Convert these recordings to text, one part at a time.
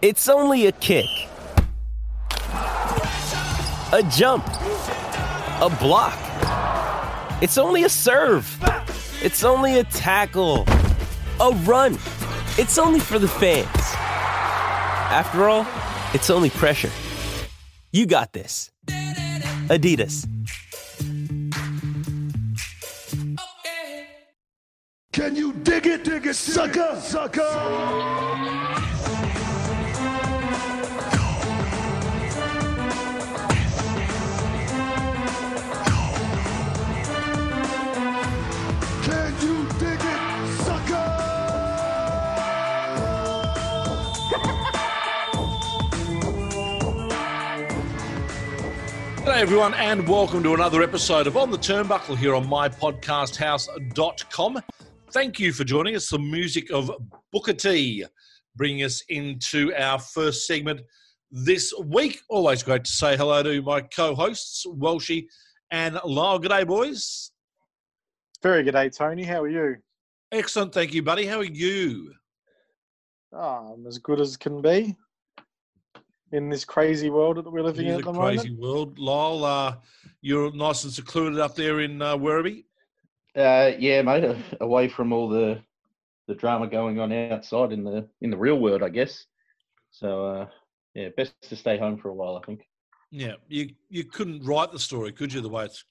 It's only a kick, a jump, a block. It's only a serve. It's only a tackle, a run. It's only for the fans. After all, it's only pressure. You got this. Adidas. Can you dig it, sucker, sucker? G'day everyone, and welcome to another episode of On the Turnbuckle here on mypodcasthouse.com. Thank you for joining us. The music of Booker T bringing us into our first segment this week. Always great to say hello to my co-hosts, Welshie and Lyle. G'day, boys. Very g'day, Tony. How are you? Excellent. Thank you, buddy. How are you? Oh, I'm as good as can be. In this crazy world that we're living in at the moment. Crazy world. Lyle, you're nice and secluded up there in Werribee? Yeah, mate, away from all the drama going on outside in the real world, I guess. So, yeah, best to stay home for a while, I think. Yeah, you couldn't write the story, could you, the way it's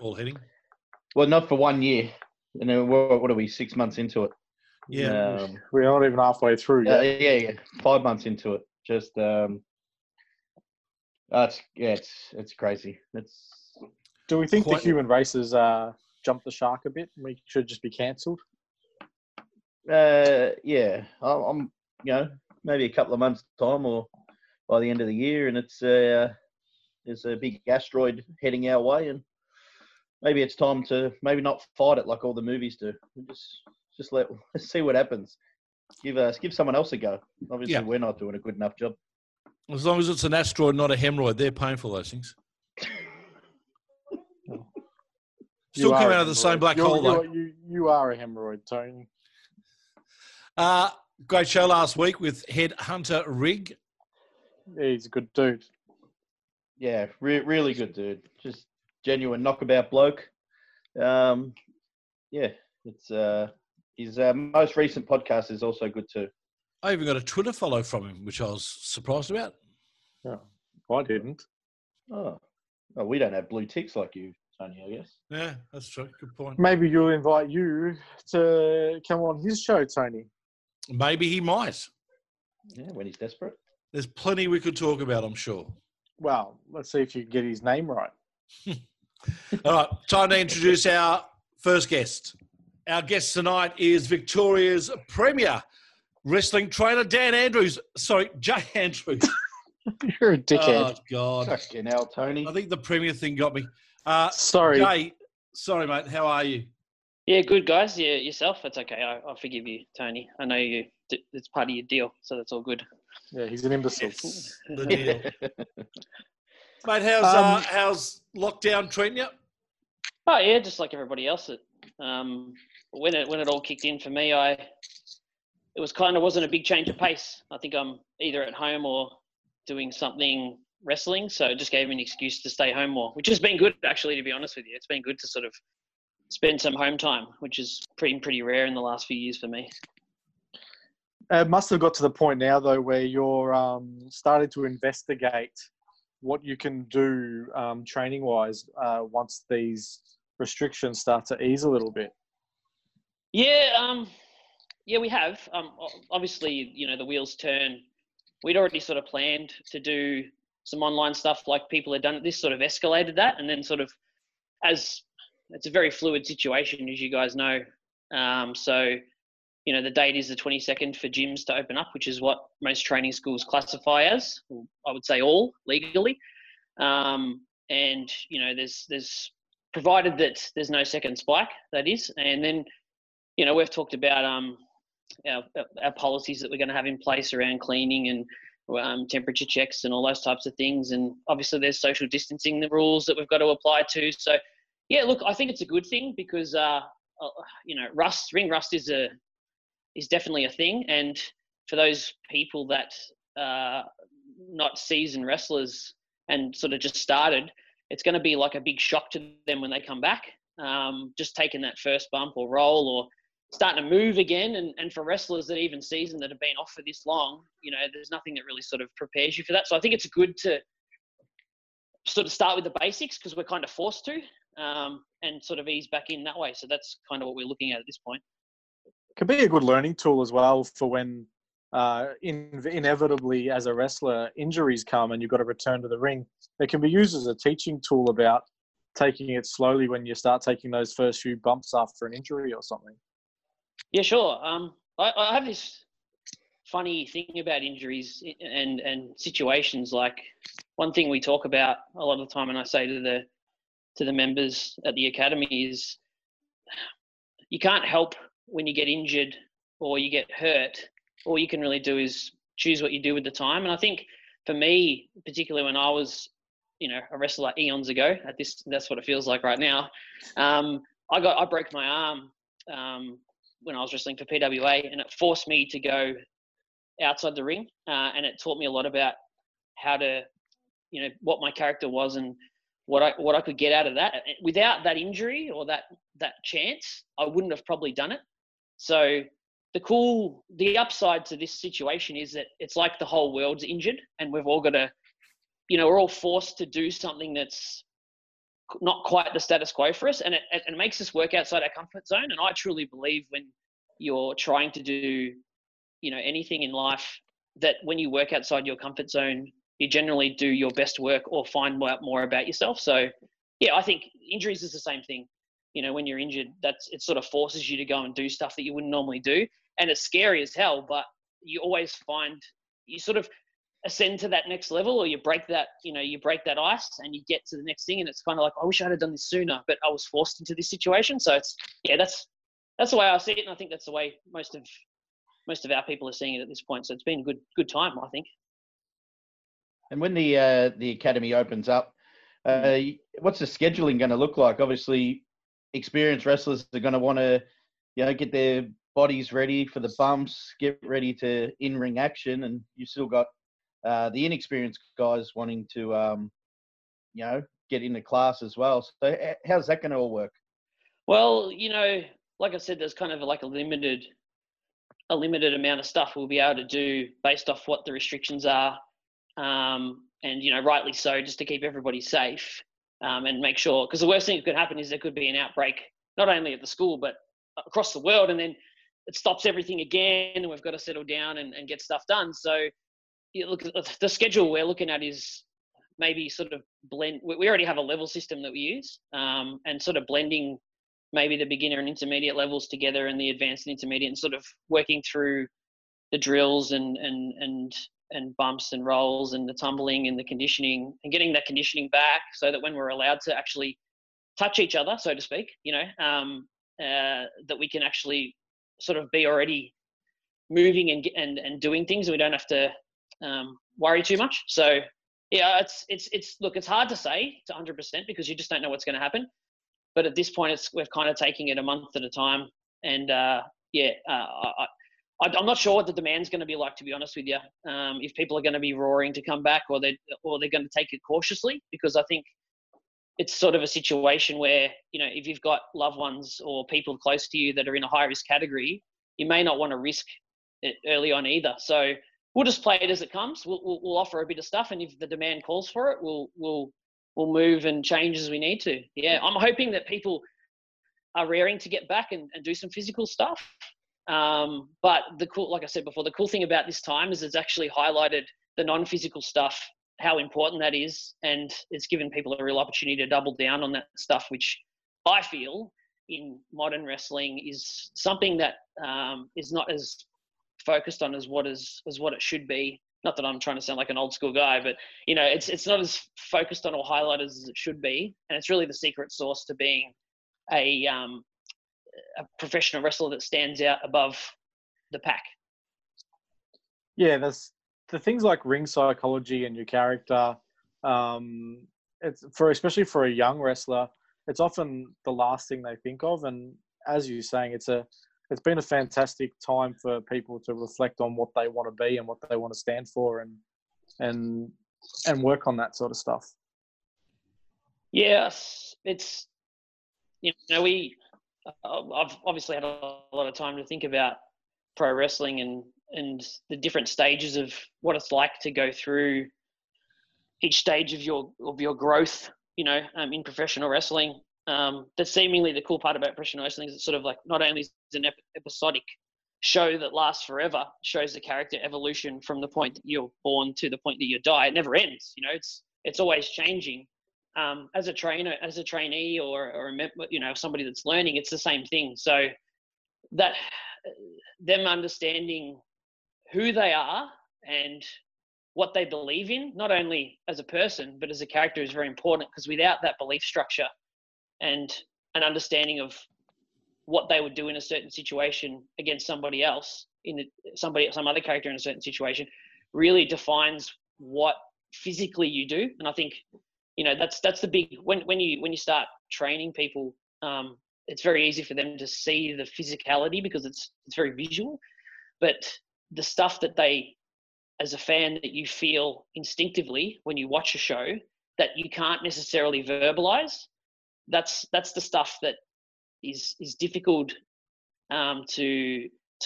all heading? Well, not for 1 year. You know, what are we, 6 months into it? Yeah. We're not even halfway through yet. Yeah, 5 months into it. Just... it's crazy. Do we think the human race has jumped the shark a bit and we should just be cancelled? Yeah, I'm maybe a couple of months time or by the end of the year, and it's there's a big asteroid heading our way, and maybe it's time to maybe not fight it like all the movies do. Just let's see what happens. Give someone else a go. Obviously, We're not doing a good enough job. As long as it's an asteroid, not a hemorrhoid, they're paying for those things. Still come out of the same black hole, though. You are a hemorrhoid, Tony. Great show last week with Headhunter Rigg. Yeah, he's a good dude. Yeah, really good dude. Just genuine knockabout bloke. It's his most recent podcast is also good too. I even got a Twitter follow from him, which I was surprised about. Oh, I didn't. Oh, well, we don't have blue ticks like you, Tony, I guess. Yeah, that's true. Good point. Maybe you'll invite you to come on his show, Tony. Maybe he might. Yeah, when he's desperate. There's plenty we could talk about, I'm sure. Well, let's see if you can get his name right. All right, time to introduce our first guest. Our guest tonight is Victoria's Premier Wrestling trainer Dan Andrews. Sorry, Jay Andrews. You're a dickhead. Oh, God. Fucking hell, Tony. I think the Premier thing got me. Sorry. Jay, sorry, mate. How are you? Yeah, good, guys. Yeah, yourself? That's okay. I forgive you, Tony. I know you. It's part of your deal, so that's all good. Yeah, he's an imbecile. Yes, the deal. Mate, how's lockdown treating you? Oh, yeah, just like everybody else. When it all kicked in for me, it was wasn't a big change of pace. I think I'm either at home or doing something wrestling. So it just gave me an excuse to stay home more, which has been good, actually, to be honest with you. It's been good to sort of spend some home time, which is pretty rare in the last few years for me. It must have got to the point now, though, where you're starting to investigate what you can do training-wise once these restrictions start to ease a little bit. Yeah, yeah, we have. Obviously, the wheels turn. We'd already sort of planned to do some online stuff like people had done. This sort of escalated that. And then sort of as it's a very fluid situation, as you guys know. So, the date is the 22nd for gyms to open up, which is what most training schools classify as, I would say all legally. And there's provided that there's no second spike, that is. And then, we've talked about our policies that we're going to have in place around cleaning and temperature checks and all those types of things. And obviously there's social distancing, the rules that we've got to apply to. So, yeah, look, I think it's a good thing because, ring rust is definitely a thing. And for those people that not seasoned wrestlers and sort of just started, it's going to be like a big shock to them when they come back. Just taking that first bump or roll or starting to move again. And for wrestlers that even seasoned that have been off for this long, you know, there's nothing that really sort of prepares you for that. So I think it's good to sort of start with the basics because we're kind of forced to, and sort of ease back in that way. So that's kind of what we're looking at this point. Can be a good learning tool as well for when inevitably as a wrestler injuries come and you've got to return to the ring. It can be used as a teaching tool about taking it slowly when you start taking those first few bumps after an injury or something. Yeah, sure. I have this funny thing about injuries and situations. Like one thing we talk about a lot of the time, and I say to the members at the academy is, you can't help when you get injured or you get hurt. All you can really do is choose what you do with the time. And I think for me, particularly when I was, you know, a wrestler eons ago, at this, that's what it feels like right now. I broke my arm when I was wrestling for PWA, and it forced me to go outside the ring. And it taught me a lot about how to, you know, what my character was and what I could get out of that. Without that injury or that chance, I wouldn't have probably done it. So the upside to this situation is that it's like the whole world's injured and we've all got to, you know, we're all forced to do something that's not quite the status quo for us. And it makes us work outside our comfort zone. And I truly believe when you're trying to do, you know, anything in life, that when you work outside your comfort zone, you generally do your best work or find out more about yourself. So yeah, I think injuries is the same thing. You know, when you're injured, it sort of forces you to go and do stuff that you wouldn't normally do. And it's scary as hell, but you always find you sort of ascend to that next level, or you break that ice and you get to the next thing. And it's kind of like, I wish I had done this sooner, but I was forced into this situation. So it's, yeah, that's the way I see it. And I think that's the way most of our people are seeing it at this point. So it's been a good time, I think. And when the academy opens up, what's the scheduling going to look like? Obviously, experienced wrestlers are going to want to, you know, get their bodies ready for the bumps, get ready to in-ring action, and you've still got the inexperienced guys wanting to, you know, get into class as well. So how's that going to all work? Well, you know, like I said, there's kind of like a limited amount of stuff we'll be able to do based off what the restrictions are, and, you know, rightly so, just to keep everybody safe. And make sure, because the worst thing that could happen is there could be an outbreak, not only at the school, but across the world. And then it stops everything again, and we've got to settle down and get stuff done. So you look, the schedule we're looking at is maybe sort of blend. We already have a level system that we use, and sort of blending maybe the beginner and intermediate levels together and the advanced and intermediate, and sort of working through the drills and bumps and rolls and the tumbling and the conditioning, and getting that conditioning back so that when we're allowed to actually touch each other, so to speak, you know, that we can actually sort of be already moving and doing things, and we don't have to worry too much. So yeah, it's hard to say to 100% because you just don't know what's going to happen. But at this point, we're kind of taking it a month at a time. And I'm not sure what the demand's going to be like, to be honest with you. If people are going to be roaring to come back, or they're going to take it cautiously, because I think it's sort of a situation where, you know, if you've got loved ones or people close to you that are in a high risk category, you may not want to risk it early on either. So we'll just play it as it comes. We'll offer a bit of stuff, and if the demand calls for it, we'll move and change as we need to. Yeah, I'm hoping that people are raring to get back and do some physical stuff. But like I said before, the cool thing about this time is it's actually highlighted the non-physical stuff, how important that is. And it's given people a real opportunity to double down on that stuff, which I feel in modern wrestling is something that, is not as focused on as what it should be. Not that I'm trying to sound like an old school guy, but you know, it's not as focused on or highlighted as it should be. And it's really the secret sauce to being a professional wrestler that stands out above the pack. Yeah, that's the things like ring psychology and your character. It's especially for a young wrestler, it's often the last thing they think of. And as you're saying, it's been a fantastic time for people to reflect on what they want to be and what they want to stand for, and work on that sort of stuff. Yes, it's, you know, I've obviously had a lot of time to think about pro wrestling and the different stages of what it's like to go through each stage of your growth, you know, in professional wrestling. That's seemingly the cool part about professional wrestling is it's sort of like, not only is it an episodic show that lasts forever, shows the character evolution from the point that you're born to the point that you die. It never ends, you know, it's always changing. As a trainer, as a trainee, or a member, you know, somebody that's learning, it's the same thing. So that them understanding who they are and what they believe in, not only as a person, but as a character, is very important, because without that belief structure and an understanding of what they would do in a certain situation against somebody else, some other character in a certain situation, really defines what physically you do. And I think, you know, that's the big, when you start training people, it's very easy for them to see the physicality because it's very visual, but the stuff that they, as a fan, that you feel instinctively when you watch a show that you can't necessarily verbalize, that's the stuff that is difficult to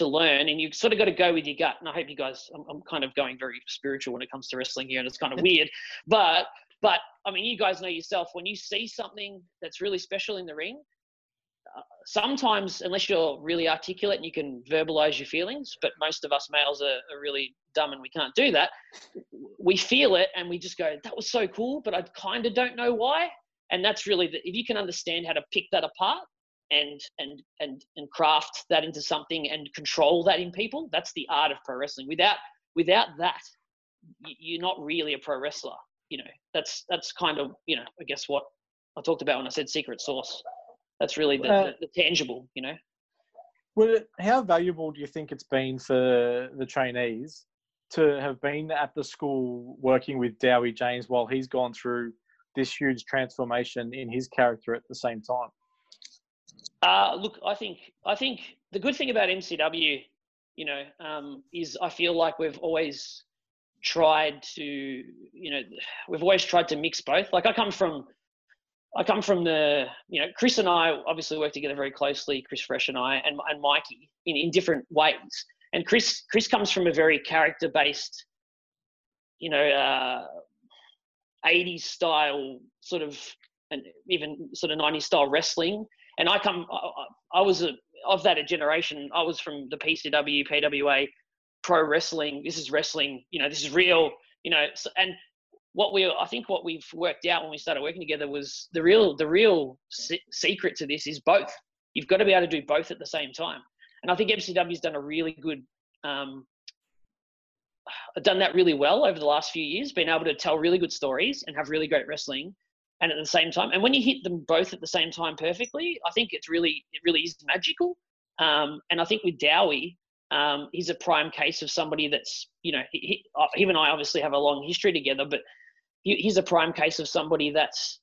learn, and you've sort of got to go with your gut. And I hope you guys, I'm kind of going very spiritual when it comes to wrestling here, and it's kind of weird, But I mean, you guys know yourself, when you see something that's really special in the ring, sometimes, unless you're really articulate and you can verbalize your feelings, but most of us males are really dumb and we can't do that. We feel it and we just go, that was so cool, but I kind of don't know why. And that's really, if you can understand how to pick that apart and craft that into something and control that in people, that's the art of pro wrestling. Without that, you're not really a pro wrestler. You know, that's kind of, you know, I guess what I talked about when I said secret sauce. That's really the tangible, you know. Well, how valuable do you think it's been for the trainees to have been at the school working with Dowie James while he's gone through this huge transformation in his character at the same time? Look, I think the good thing about MCW, you know, is I feel like we've always tried to mix both. Like I come from the, you know, Chris and I obviously work together very closely, Chris Fresh and I, and Mikey in different ways. And Chris comes from a very character based, you know, 80s style sort of, and even sort of 90s style wrestling. And I was from the PCW, PWA, pro wrestling. This is wrestling, you know, this is real, you know. So, and what we've worked out when we started working together was the real secret to this is both. You've got to be able to do both at the same time. And I think MCW's done a really good, done that really well over the last few years, been able to tell really good stories and have really great wrestling. And at the same time, and when you hit them both at the same time perfectly, I think it really is magical. And I think with Dowie, he's a prime case of somebody that's, you know, he and I obviously have a long history together, but he's a prime case of somebody that's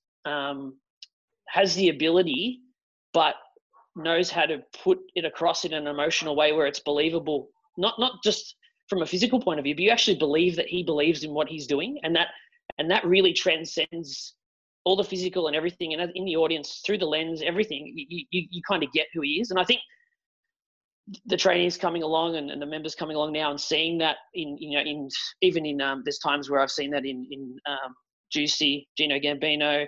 has the ability, but knows how to put it across in an emotional way where it's believable, not just from a physical point of view, but you actually believe that he believes in what he's doing, and that really transcends all the physical and everything, and in the audience, through the lens, everything, you kind of get who he is. And I think the trainees coming along and the members coming along now and seeing that there's times where I've seen that in Juicy, Gino Gambino,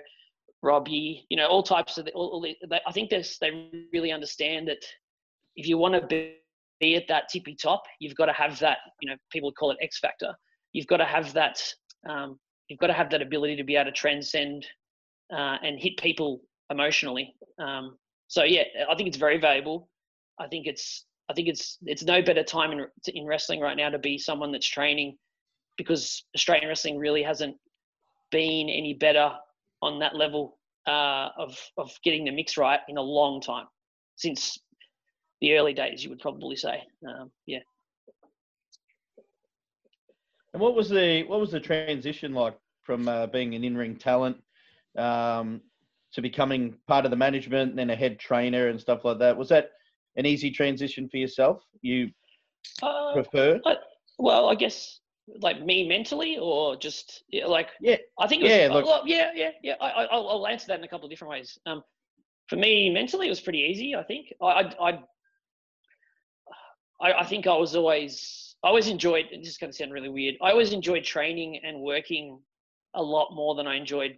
Robbie, you know, all types of I think they really understand that if you want to be at that tippy top, you've got to have that, you know, people call it X factor. You've got to have that, ability to be able to transcend and hit people emotionally. So yeah, I think it's very valuable. I think it's no better time in wrestling right now to be someone that's training, because Australian wrestling really hasn't been any better on that level of getting the mix right in a long time, since the early days, you would probably say. Yeah. And what was the transition like from being an in-ring talent to becoming part of the management and then a head trainer and stuff like that? Was that an easy transition for yourself? You prefer? Well, I guess like me mentally, or just like, yeah, I think it was, yeah. I'll answer that in a couple of different ways. For me mentally, it was pretty easy. I think I think I was always enjoyed, and this is going to sound really weird, I always enjoyed training and working a lot more than I enjoyed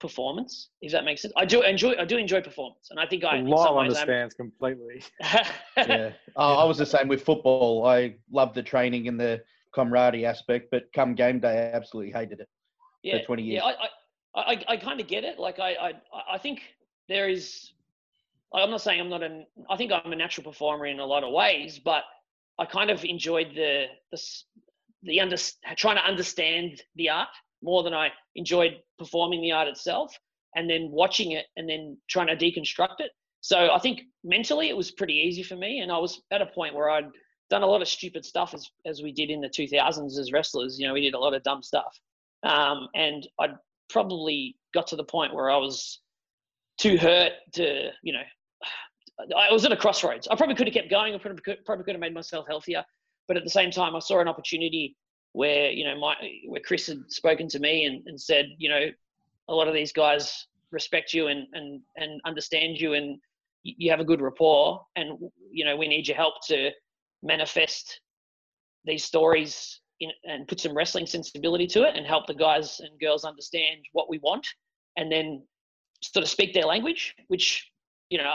performance, if that makes sense. I do enjoy performance, and I think I understands completely. Yeah. I was the same with football. I loved the training and the camaraderie aspect, but come game day, I absolutely hated it for 20 years. Yeah, I kind of get it. Like I think there is, I'm not saying I'm not an, I think I'm a natural performer in a lot of ways, but I kind of enjoyed the trying to understand the art more than I enjoyed performing the art itself, and then watching it and then trying to deconstruct it. So I think mentally it was pretty easy for me. And I was at a point where I'd done a lot of stupid stuff as we did in the 2000s as wrestlers, you know, we did a lot of dumb stuff. And I'd probably got to the point where I was too hurt to, you know, I was at a crossroads. I probably could have kept going. I probably could have made myself healthier. But at the same time, I saw an opportunity where, you know, where Chris had spoken to me and said, you know, a lot of these guys respect you and understand you, and you have a good rapport, and, you know, we need your help to manifest these stories in, and put some wrestling sensibility to it and help the guys and girls understand what we want and then sort of speak their language, which, you know,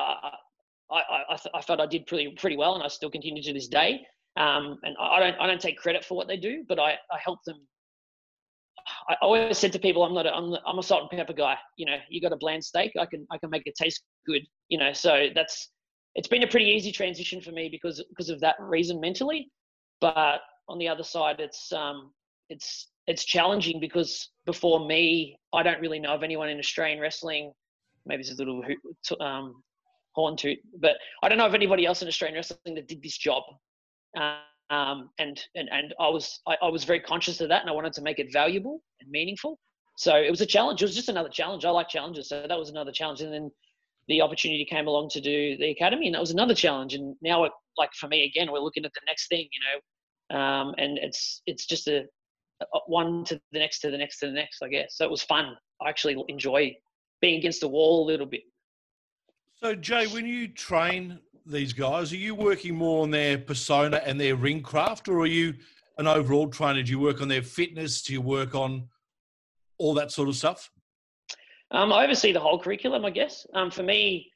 I felt I did pretty well, and I still continue to this day. And I don't take credit for what they do, but I help them. I always said to people, I'm a salt and pepper guy. You know, you got a bland steak, I can make it taste good. You know, so it's been a pretty easy transition for me because of that reason mentally. But on the other side, it's challenging because before me, I don't really know of anyone in Australian wrestling. Maybe it's a little horn toot, but I don't know of anybody else in Australian wrestling that did this job. And I was very conscious of that, and I wanted to make it valuable and meaningful. So it was a challenge. It was just another challenge. I like challenges. So that was another challenge. And then the opportunity came along to do the academy, and that was another challenge. And now, like for me, again, we're looking at the next thing, you know, and it's just a one to the next, to the next, to the next, I guess. So it was fun. I actually enjoy being against the wall a little bit. So Jay, when you train these guys, are you working more on their persona and their ring craft, or are you an overall trainer? Do you work on their fitness? Do you work on all that sort of stuff? I oversee the whole curriculum, I guess. For me,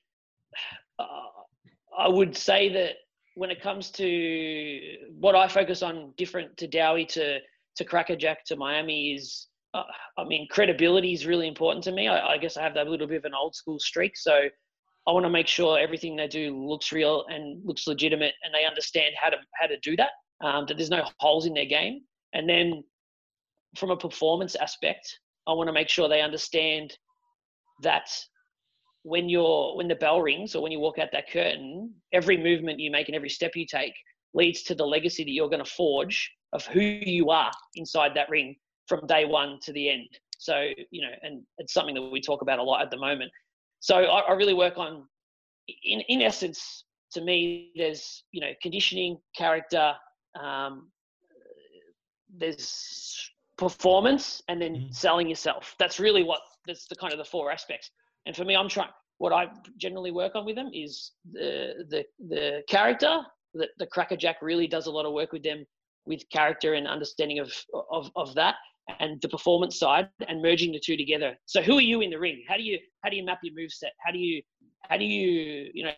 I would say that when it comes to what I focus on, different to Dowie, to Cracker Jack, to Miami, is I mean, credibility is really important to me. I guess I have that little bit of an old school streak, so I want to make sure everything they do looks real and looks legitimate, and they understand how to do that, that there's no holes in their game. And then from a performance aspect, I want to make sure they understand that when the bell rings or when you walk out that curtain, every movement you make and every step you take leads to the legacy that you're going to forge of who you are inside that ring from day one to the end. So, you know, and it's something that we talk about a lot at the moment. So I really work on, in essence, to me, there's, you know, conditioning, character, there's performance, and then selling yourself. That's really that's the kind of the four aspects. And for me, what I generally work on with them is the character. The Cracker Jack really does a lot of work with them with character and understanding of that, and the performance side, and merging the two together. So who are you in the ring? How do you map your moveset? You know,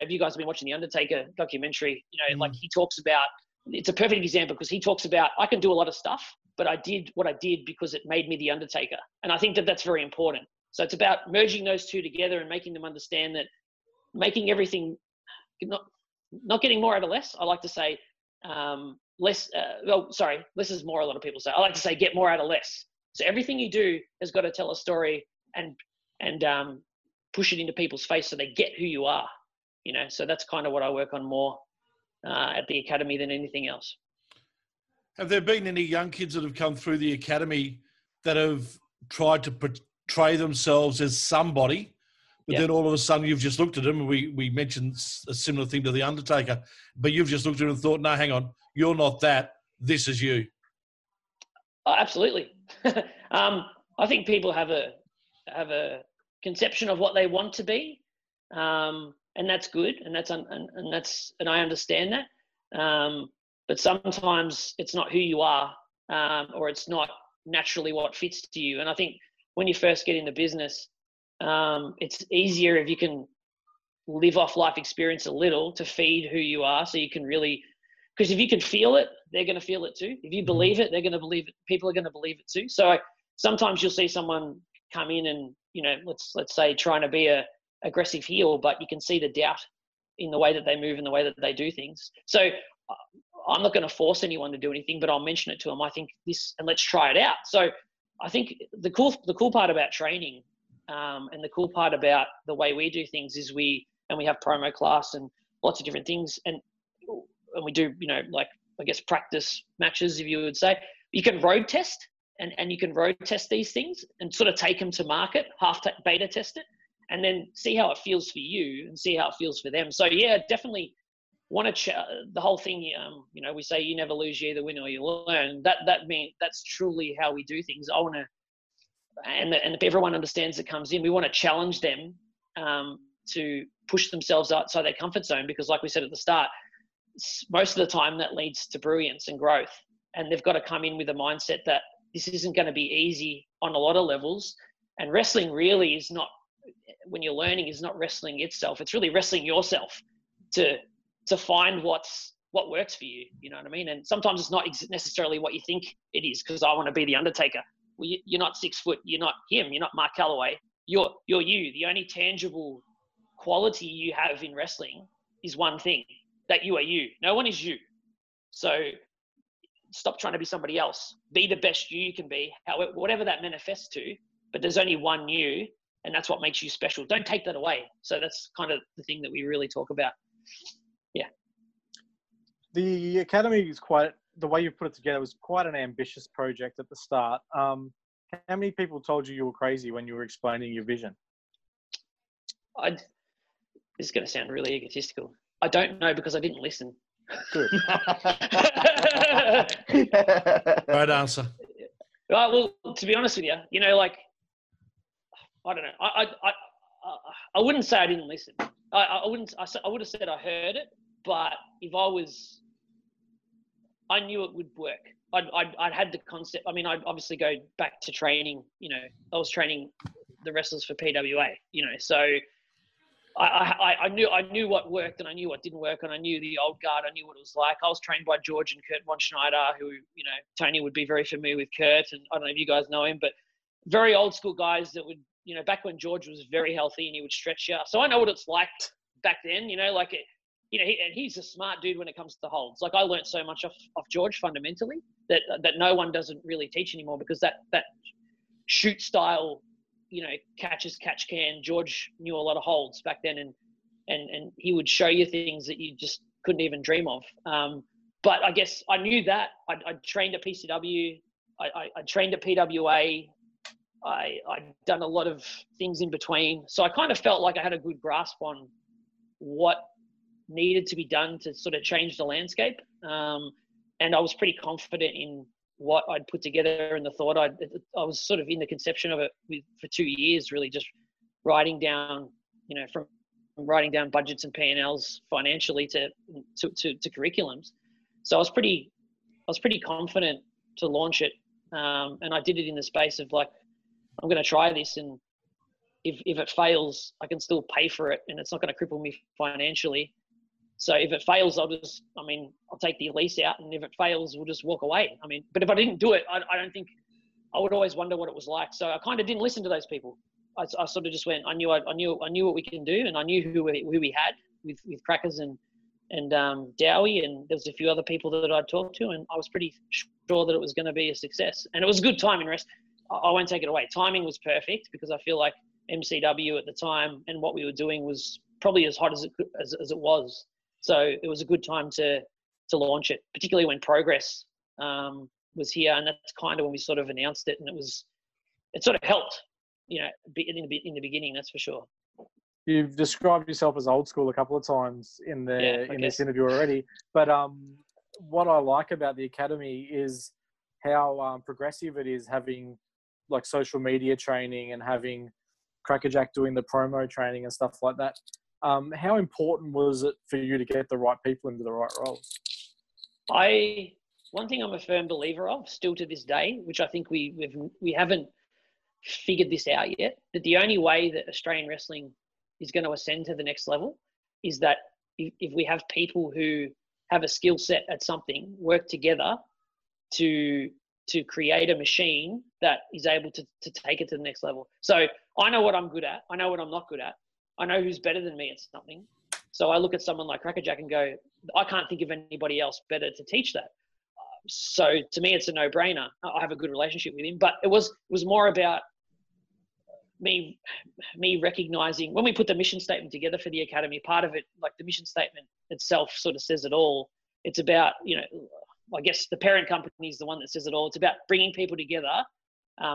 have you guys been watching the Undertaker documentary? You know, like he talks about, it's a perfect example because he talks about, I can do a lot of stuff, but I did what I did because it made me the Undertaker. And I think that that's very important. So it's about merging those two together and making them understand that making everything, not getting more out of less. I like to say, less is more, a lot of people say. I like to say get more out of less. So everything you do has got to tell a story and push it into people's face so they get who you are, you know. So that's kind of what I work on more at the academy than anything else. Have there been any young kids that have come through the academy that have tried to portray themselves as somebody But then all of a sudden you've just looked at him. We mentioned a similar thing to The Undertaker, but you've just looked at him and thought, no, hang on, you're not that. This is you. Oh, absolutely. I think people have a conception of what they want to be, and that's good, and I understand that. But sometimes it's not who you are, or it's not naturally what fits to you. And I think when you first get into business, it's easier if you can live off life experience a little to feed who you are, so you can really. Because if you can feel it, they're going to feel it too. If you believe it, they're going to believe it. People are going to believe it too. So sometimes you'll see someone come in and, you know, let's say trying to be a aggressive heel, but you can see the doubt in the way that they move and the way that they do things. So I'm not going to force anyone to do anything, but I'll mention it to them. I think this, and let's try it out. So I think the cool part about training, and the cool part about the way we do things is we have promo class and lots of different things. And we do, you know, like, I guess, practice matches, if you would say. You can road test and you can road test these things and sort of take them to market, beta test it, and then see how it feels for you and see how it feels for them. So, yeah, definitely want to the whole thing, you know, we say you never lose, you either win or you learn. That means that's truly how we do things. I want to – and if everyone understands that comes in, we want to challenge them to push themselves outside their comfort zone because, like we said at the start – most of the time that leads to brilliance and growth, and they've got to come in with a mindset that this isn't going to be easy on a lot of levels. And wrestling really is not, when you're learning, is not wrestling itself. It's really wrestling yourself to find what works for you. You know what I mean? And sometimes it's not necessarily what you think it is. Cause I want to be the Undertaker. Well, you're not 6 foot. You're not him. You're not Mark Calloway. You're you. The only tangible quality you have in wrestling is one thing. That you are you. No one is you. So stop trying to be somebody else. Be the best you can be, however, whatever that manifests to, but there's only one you, and that's what makes you special. Don't take that away. So that's kind of the thing that we really talk about. Yeah. The academy is quite, the way you put it together was quite an ambitious project at the start. How many people told you you were crazy when you were explaining your vision? This is going to sound really egotistical. I don't know because I didn't listen. Good. Right answer. Right, well, to be honest with you, you know, like, I don't know. I wouldn't say I didn't listen. I would have said I heard it, but if I knew it would work. I'd had the concept. I mean, I'd obviously go back to training, you know, I was training the wrestlers for PWA, you know, so I knew what worked and I knew what didn't work, and I knew the old guard. I knew what it was like. I was trained by George and Kurt Von Schneider, who, you know, Tony would be very familiar with Kurt, and I don't know if you guys know him, but very old school guys that would, you know, back when George was very healthy and he would stretch you out. So I know what it's like back then, you know, like, and he's a smart dude when it comes to holds. Like I learned so much off George fundamentally that no one doesn't really teach anymore, because that shoot style, you know, catch can. George knew a lot of holds back then, and he would show you things that you just couldn't even dream of. But I guess I knew that. I trained at PCW. I trained at PWA. I'd done a lot of things in between. So I kind of felt like I had a good grasp on what needed to be done to sort of change the landscape. And I was pretty confident in what I'd put together and the thought I was sort of in the conception of it for 2 years, really just writing down budgets and P&Ls financially to curriculums. So I was pretty confident to launch it. And I did it in the space of like, I'm going to try this. And if it fails, I can still pay for it and it's not going to cripple me financially. So if it fails, I'll take the lease out, and if it fails, we'll just walk away. I mean, but if I didn't do it, I don't think I would always wonder what it was like. So I kind of didn't listen to those people. I sort of just went, I knew what we can do, and I knew who we had with Crackers and Dowie, and there was a few other people that I'd talked to, and I was pretty sure that it was going to be a success. And it was a good time in rest. I won't take it away. Timing was perfect because I feel like MCW at the time and what we were doing was probably as hot as it was. So it was a good time to launch it, particularly when Progress was here, and that's kind of when we sort of announced it, and it sort of helped, you know, in the beginning, that's for sure. You've described yourself as old school a couple of times in the this interview already. But what I like about the academy is how progressive it is, having like social media training and having Cracker Jack doing the promo training and stuff like that. How important was it for you to get the right people into the right roles? One thing I'm a firm believer of still to this day, which I think we haven't figured this out yet, that the only way that Australian wrestling is going to ascend to the next level is that if we have people who have a skill set at something work together to create a machine that is able to take it to the next level. So I know what I'm good at. I know what I'm not good at. I know who's better than me at something. So I look at someone like Cracker Jack and go, I can't think of anybody else better to teach that. So to me, it's a no-brainer. I have a good relationship with him, but it was more about me recognizing when we put the mission statement together for the academy. Part of it, like the mission statement itself, sort of says it all. It's about, you know, I guess the parent company is the one that says it all. It's about bringing people together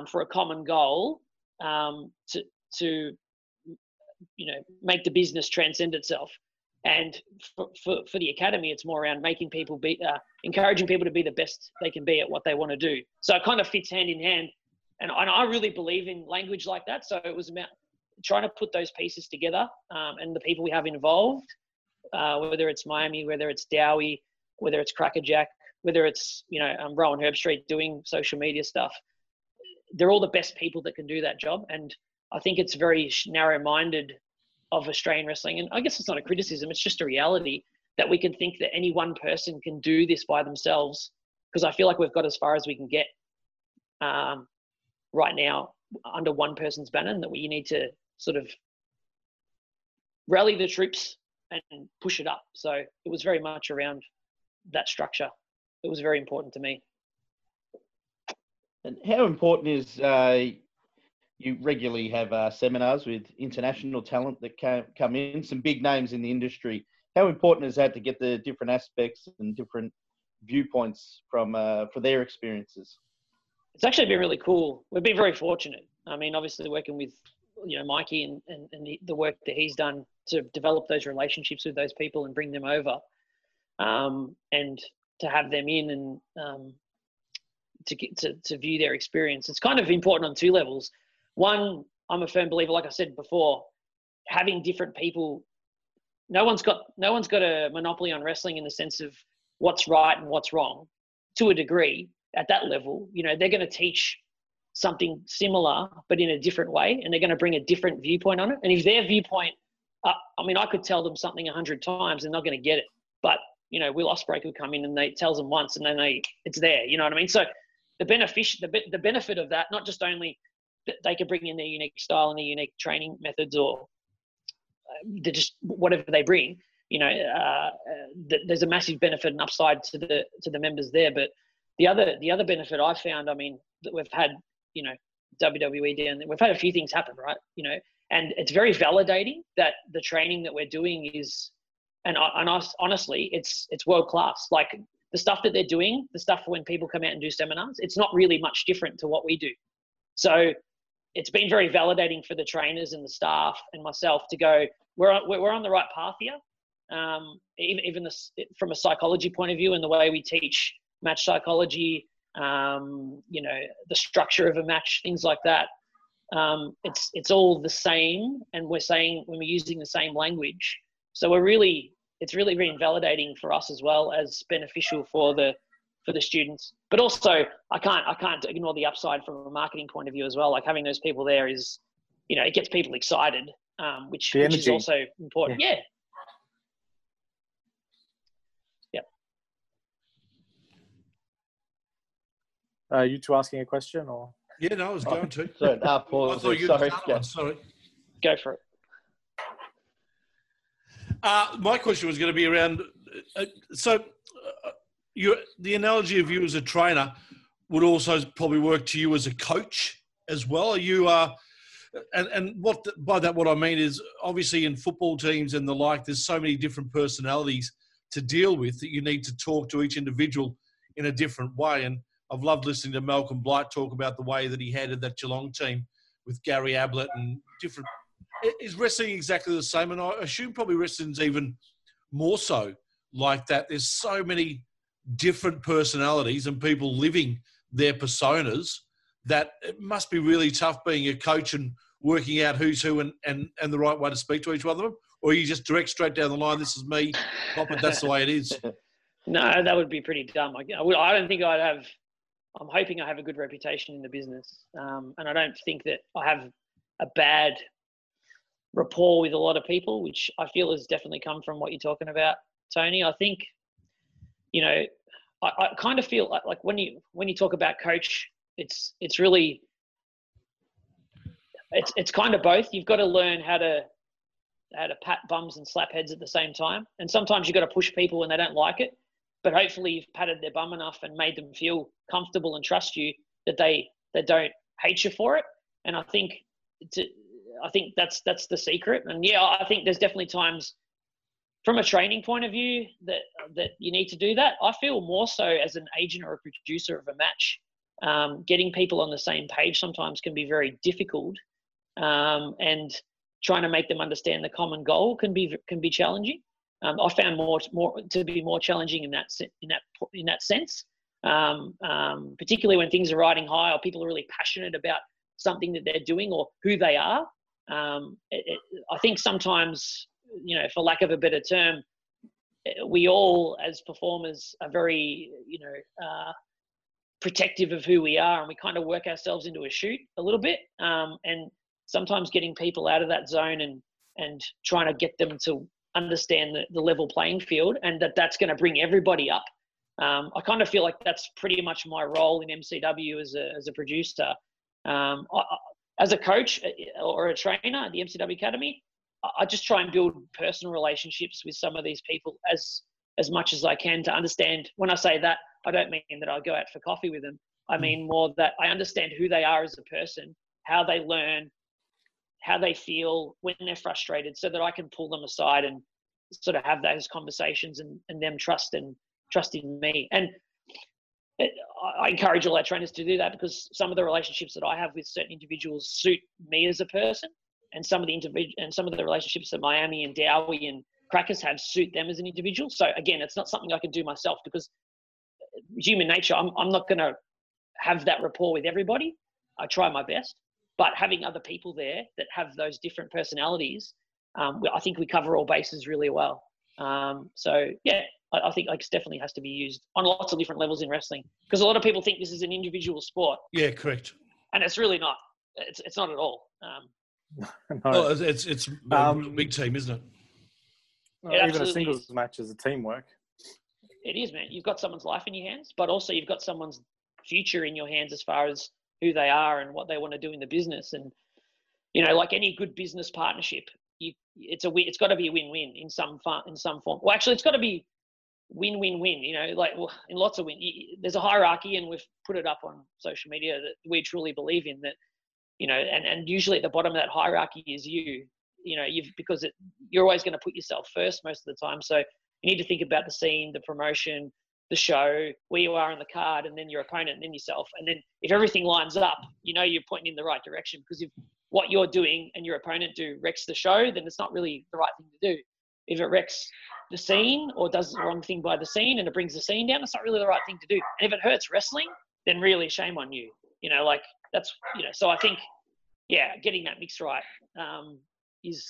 for a common goal to you know, make the business transcend itself. And for the academy, it's more around making people encouraging people to be the best they can be at what they want to do. So it kind of fits hand in hand. And I really believe in language like that. So it was about trying to put those pieces together and the people we have involved, whether it's Miami, whether it's Dowie, whether it's Cracker Jack, whether it's, you know, Rowan Herbstreit doing social media stuff. They're all the best people that can do that job. And I think it's very narrow-minded of Australian wrestling, and I guess it's not a criticism, it's just a reality that we can think that any one person can do this by themselves, because I feel like we've got as far as we can get right now under one person's banner, and that we need to sort of rally the troops and push it up. So it was very much around that structure. It was very important to me. And how important is you regularly have seminars with international talent that come in, some big names in the industry. How important is that to get the different aspects and different viewpoints from for their experiences? It's actually been really cool. We've been very fortunate. I mean, obviously working with, you know, Mikey and the work that he's done to develop those relationships with those people and bring them over, and to have them in and to view their experience. It's kind of important on two levels. One, I'm a firm believer, like I said before, having different people. No one's got a monopoly on wrestling in the sense of what's right and what's wrong, to a degree. At that level, you know, they're going to teach something similar but in a different way, and they're going to bring a different viewpoint on it. And if their viewpoint, I mean, I could tell them something 100 times and they're not going to get it. But you know, Will Ospreay could come in and they tells them once, and then it's there. You know what I mean? So the benefit of that, not just only they could bring in their unique style and their unique training methods, or just whatever they bring, you know, there's a massive benefit and upside to the members there. But the other benefit I found, I mean, that we've had, you know, WWE down there, we've had a few things happen, right? You know, and it's very validating that the training that we're doing is, and honestly, it's world class. Like the stuff that they're doing, the stuff when people come out and do seminars, it's not really much different to what we do. So it's been very validating for the trainers and the staff and myself to go, we're on the right path here. Even from a psychology point of view, and the way we teach match psychology, you know, the structure of a match, things like that. It's all the same, and when we're using the same language. So it's really been validating for us as well as beneficial for the students. But also I can't ignore the upside from a marketing point of view as well. Like having those people there is, you know, it gets people excited, which is also important. Yeah. Yep. You two asking a question or? Yeah, no, I was going to. Sorry, I thought you were done. Sorry. Go for it. My question was going to be around, the analogy of you as a trainer would also probably work to you as a coach as well. Are you what I mean is, obviously in football teams and the like, there's so many different personalities to deal with that you need to talk to each individual in a different way. And I've loved listening to Malcolm Blight talk about the way that he handled that Geelong team with Gary Ablett and different Is wrestling exactly the same? And I assume probably wrestling's even more so like that. There's so many different personalities and people living their personas that it must be really tough being a coach and working out who's who and the right way to speak to each one of them. Or you just direct straight down the line, this is me, pop it, that's the way it is. No, that would be pretty dumb. I don't think I'd have – I'm hoping I have a good reputation in the business. And I don't think that I have a bad rapport with a lot of people, which I feel has definitely come from what you're talking about, Tony. I think, you know, I kind of feel like when you talk about coach, it's really – it's kind of both. You've got to learn how to pat bums and slap heads at the same time. And sometimes you've got to push people when they don't like it, but hopefully you've patted their bum enough and made them feel comfortable and trust you that they don't hate you for it. And I think that's the secret. And yeah, I think there's definitely times from a training point of view that you need to do that. I feel more so as an agent or a producer of a match, getting people on the same page sometimes can be very difficult. And trying to make them understand the common goal can be challenging. I found more challenging in that sense, particularly when things are riding high or people are really passionate about something that they're doing or who they are. I think sometimes, you know, for lack of a better term, we all as performers are very, you know, protective of who we are, and we kind of work ourselves into a shoot a little bit, and sometimes getting people out of that zone and trying to get them to understand the level playing field and that's going to bring everybody up. I kind of feel like that's pretty much my role in MCW as a producer. As a coach or a trainer at the MCW Academy, I just try and build personal relationships with some of these people as much as I can to understand. When I say that, I don't mean that I go out for coffee with them. I mean more that I understand who they are as a person, how they learn, how they feel when they're frustrated, so that I can pull them aside and sort of have those conversations and them trust in me. And I encourage all our trainers to do that, because some of the relationships that I have with certain individuals suit me as a person, and some of the relationships that Miami and Dowie and Crackers have suit them as an individual. So again, it's not something I can do myself, because human nature, I'm not going to have that rapport with everybody. I try my best. But having other people there that have those different personalities, I think we cover all bases really well. So, yeah, I think it definitely has to be used on lots of different levels in wrestling, because a lot of people think this is an individual sport. Yeah, correct. And it's really not. It's not at all. No. Well, it's a big team, isn't it? Well, it even a singles match is a teamwork. It is, man. You've got someone's life in your hands, but also you've got someone's future in your hands as far as who they are and what they want to do in the business. And, you know, like any good business partnership, it's got to be a win-win in some form. Well, actually, it's got to be win-win-win, you know, like, well, in lots of win. There's a hierarchy, and we've put it up on social media, that we truly believe in, that, you know, and usually at the bottom of that hierarchy is you know, because you're always going to put yourself first most of the time. So you need to think about the scene, the promotion, the show, where you are on the card, and then your opponent, and then yourself. And then if everything lines up, you know you're pointing in the right direction, because if what you're doing and your opponent do wrecks the show, then it's not really the right thing to do. If it wrecks the scene or does the wrong thing by the scene and it brings the scene down, it's not really the right thing to do. And if it hurts wrestling, then really shame on you. You know, like, that's, you know, so I think, yeah, getting that mix right is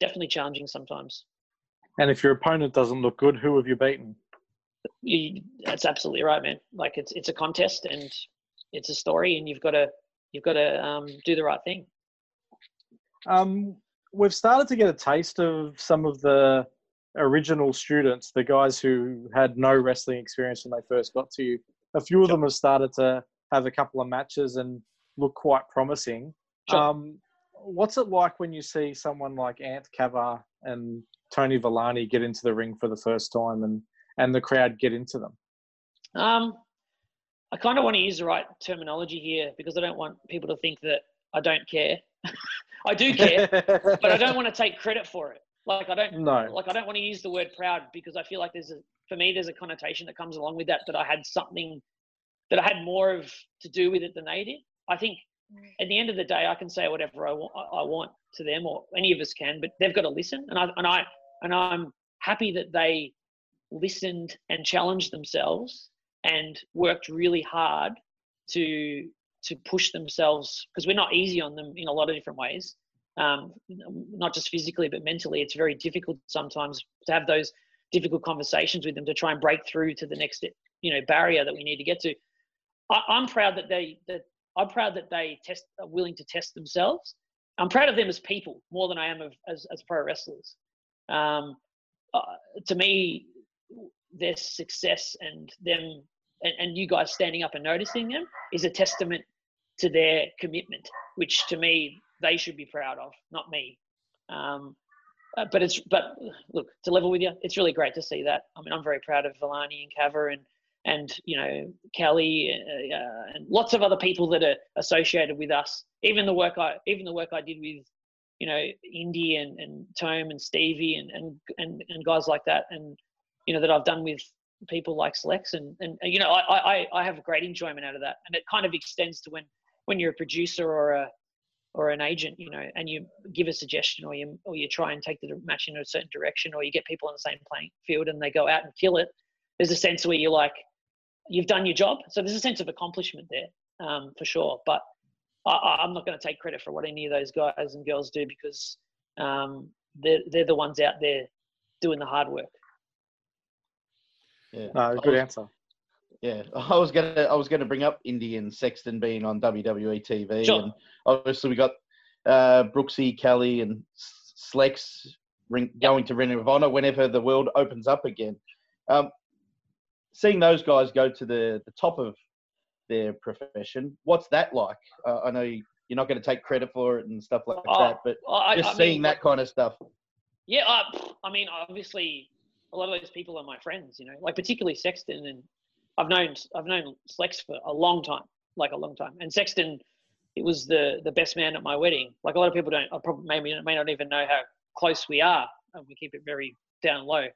definitely challenging sometimes. And if your opponent doesn't look good, who have you beaten? That's absolutely right, man. Like, it's a contest and it's a story, and you've got to do the right thing. We've started to get a taste of some of the original students, the guys who had no wrestling experience when they first got to you. A few of them have started to have a couple of matches and look quite promising. Sure. What's it like when you see someone like Ant Kava and Tony Villani get into the ring for the first time and the crowd get into them? I kind of want to use the right terminology here, because I don't want people to think that I don't care. I do care, but I don't want to take credit for it. Like, I don't want to use the word proud, because I feel like for me, there's a connotation that comes along with that I had more to do with it than they did. I think at the end of the day, I can say whatever I want to them, or any of us can, but they've got to listen. And I'm happy that they listened and challenged themselves and worked really hard to push themselves, because we're not easy on them in a lot of different ways, not just physically but mentally. It's very difficult sometimes to have those difficult conversations with them to try and break through to the next, barrier that we need to get to. I'm proud that they are willing to test themselves. I'm proud of them as people more than I am as pro wrestlers. To me, their success and them and you guys standing up and noticing them is a testament to their commitment, which to me they should be proud of, not me. But look, to level with you, it's really great to see that. I mean, I'm very proud of Villani and Kava and Kelly and lots of other people that are associated with us. Even the work I did with, Indy and Tom and Stevie and guys like that, and that I've done with people like Slex and I have great enjoyment out of that, and it kind of extends to when you're a producer or an agent, and you give a suggestion or you try and take the match in a certain direction, or you get people on the same playing field and they go out and kill it. There's a sense where you're like, you've done your job. So there's a sense of accomplishment there, for sure. But I'm not going to take credit for what any of those guys and girls do, because they're the ones out there doing the hard work. Yeah, no, good answer. Yeah, I was gonna bring up Indy and Sexton being on WWE TV, sure. And obviously we got Brooksy, Kelly, and Slex going to Ring of Honor whenever the world opens up again. Seeing those guys go to the top of their profession, what's that like? I know you're not going to take credit for it and stuff like that, but that kind of stuff. Yeah, I mean, obviously, a lot of those people are my friends, like particularly Sexton, and I've known Slex for a long time. And Sexton, it was the best man at my wedding. Like, a lot of people may not even know how close we are, and we keep it very down low.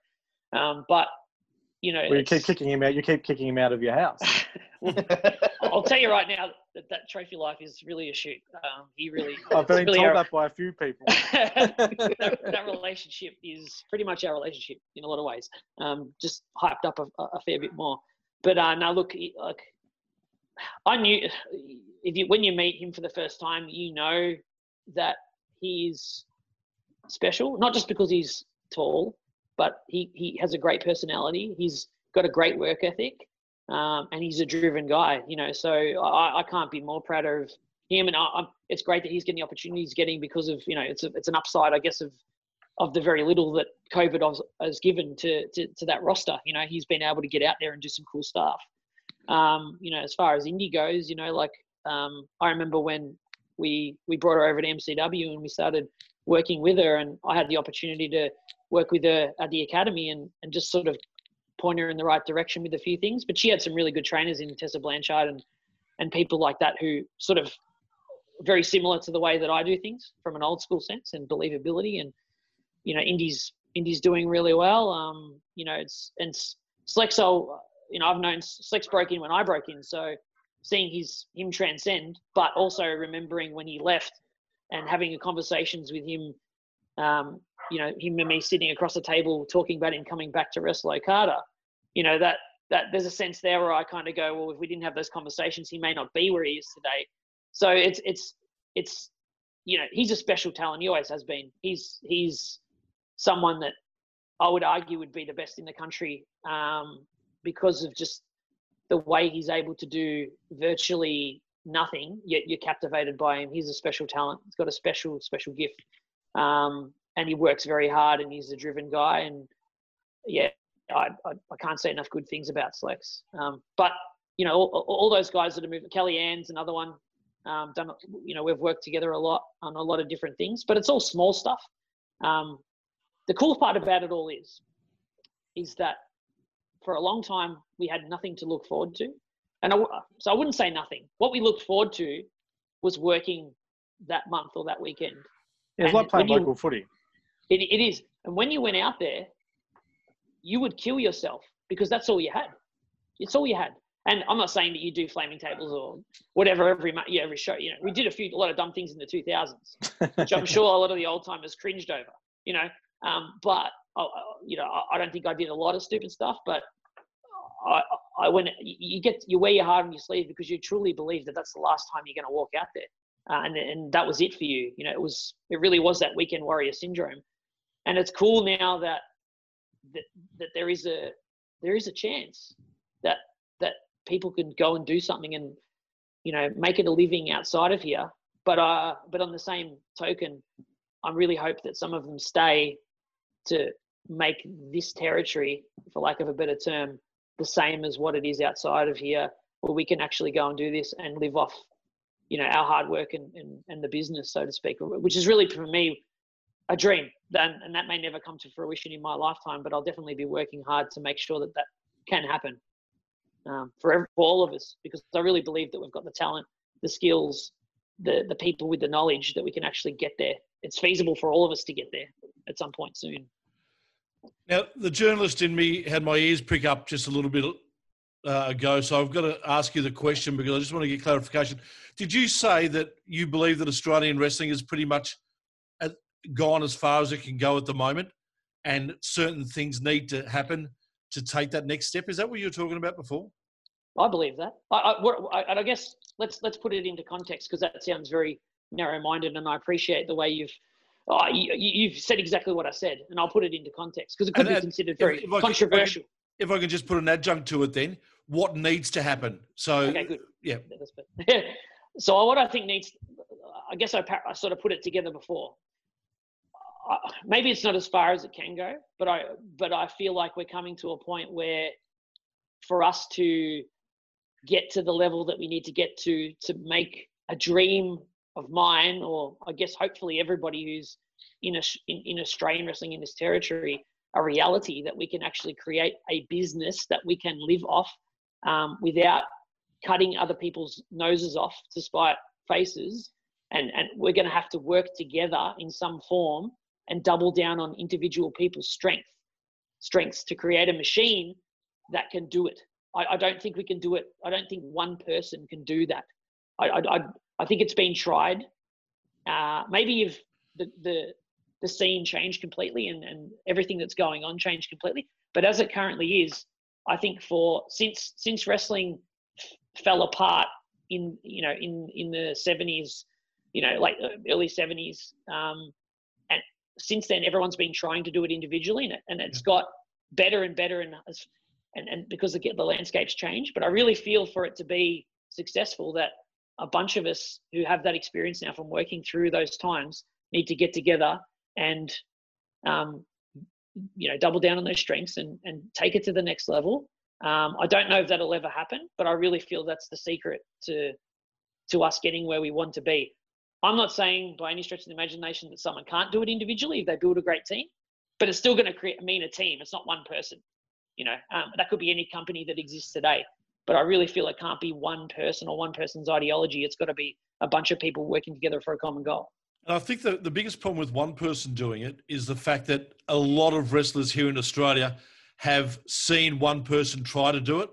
But you keep kicking him out. You keep kicking him out of your house. I'll tell you right now that trophy life is really a shoot. He really. I've been really told that by a few people. that relationship is pretty much our relationship in a lot of ways. Just hyped up a fair bit more. But now look, I knew when you meet him for the first time, that he's special. Not just because he's tall, but he has a great personality. He's got a great work ethic, and he's a driven guy, So I can't be more proud of him. And it's great that he's getting the opportunity he's getting, because of it's an upside, I guess, of the very little that COVID has given to that roster. He's been able to get out there and do some cool stuff. As far as Indy goes, I remember when we brought her over to MCW and we started working with her, and I had the opportunity to work with her at the academy and just sort of point her in the right direction with a few things. But she had some really good trainers in Tessa Blanchard and people like that, who sort of very similar to the way that I do things from an old school sense and believability. And, Indy's doing really well. Slex, I've known Slex broke in when I broke in. So seeing him transcend, but also remembering when he left and having conversations with him, him and me sitting across the table talking about him coming back to wrestle Okada, that there's a sense there where I kind of go, well, if we didn't have those conversations, he may not be where he is today. So it's he's a special talent. He always has been. He's someone that I would argue would be the best in the country, because of just the way he's able to do virtually nothing, yet you're captivated by him. He's a special talent. He's got a special, special gift. And he works very hard, and he's a driven guy. And yeah, I can't say enough good things about Slex. But all those guys that are moving, Kellyanne's another one. Done. We've worked together a lot on a lot of different things, but it's all small stuff. The cool part about it all is that for a long time we had nothing to look forward to, and so I wouldn't say nothing. What we looked forward to was working that month or that weekend. Yeah, it's like playing local footy. It is. And when you went out there, you would kill yourself, because that's all you had. It's all you had. And I'm not saying that you do flaming tables or whatever every show. You know, we did a lot of dumb things in the 2000s, which I'm sure a lot of the old timers cringed over. You know, but you know, I don't think I did a lot of stupid stuff. But you wear your heart on your sleeve because you truly believe that that's the last time you're going to walk out there, and that was it for you. You know, it really was that weekend warrior syndrome, and it's cool now that there is a chance that people can go and do something and, you know, make it a living outside of here. But on the same token, I really hope that some of them stay to make this territory, for lack of a better term, the same as what it is outside of here, where we can actually go and do this and live off, you know, our hard work and the business, so to speak, which is really, for me, a dream. And that may never come to fruition in my lifetime, but I'll definitely be working hard to make sure that can happen. For all of us, because I really believe that we've got the talent, the skills, the people with the knowledge that we can actually get there. It's feasible for all of us to get there at some point soon. Now, the journalist in me had my ears prick up just a little bit ago, so I've got to ask you the question because I just want to get clarification. Did you say that you believe that Australian wrestling is pretty much gone as far as it can go at the moment and certain things need to happen to take that next step? Is that what you were talking about before? I believe that. I guess let's put it into context, because that sounds very narrow-minded, and I appreciate the way you've said exactly what I said, and I'll put it into context because it could be considered very controversial. If I could just put an adjunct to it then, what needs to happen? So, okay, good. Yeah. So what I think needs, I guess I sort of put it together before. Maybe it's not as far as it can go, but I feel like we're coming to a point where, for us to get to the level that we need to get to make a dream of mine, or I guess hopefully everybody who's in Australian wrestling in this territory, a reality, that we can actually create a business that we can live off without cutting other people's noses off to spite faces, and we're going to have to work together in some form and double down on individual people's strengths to create a machine that can do it. I don't think we can do it. I don't think one person can do that. I think it's been tried. Maybe if the scene changed completely and everything that's going on changed completely, but as it currently is, I think since wrestling fell apart in the 70s, you know, like early 70s, and since then everyone's been trying to do it individually, and it's got better and better and because the landscape's changed. But I really feel for it to be successful that a bunch of us who have that experience now from working through those times need to get together and, you know, double down on those strengths and take it to the next level. I don't know if that'll ever happen, but I really feel that's the secret to us getting where we want to be. I'm not saying by any stretch of the imagination that someone can't do it individually if they build a great team, but it's still going to mean a team. It's not one person. You know, that could be any company that exists today. But I really feel it can't be one person or one person's ideology. It's got to be a bunch of people working together for a common goal. And I think the biggest problem with one person doing it is the fact that a lot of wrestlers here in Australia have seen one person try to do it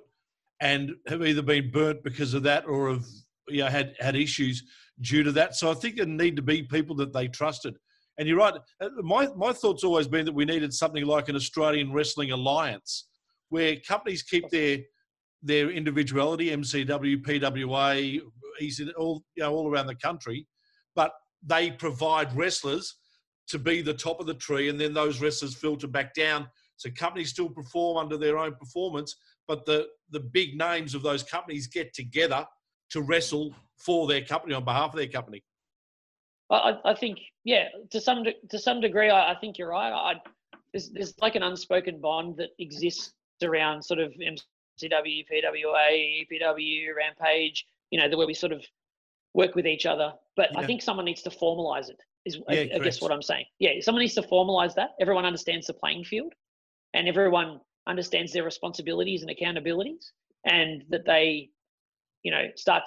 and have either been burnt because of that or have, you know, had issues due to that. So I think there need to be people that they trusted. And you're right. My thought's always been that we needed something like an Australian Wrestling Alliance, where companies keep their individuality, MCW, PWA, all around the country, but they provide wrestlers to be the top of the tree, and then those wrestlers filter back down. So companies still perform under their own performance, but the big names of those companies get together to wrestle for their company, on behalf of their company. I think, yeah, to some degree, I think you're right. There's like an unspoken bond that exists around sort of MCW, PWA, EPW, Rampage, you know, the way we sort of work with each other. But yeah. I think someone needs to formalise it, I guess what I'm saying. Yeah, someone needs to formalise that. Everyone understands the playing field and everyone understands their responsibilities and accountabilities, and that they, you know, start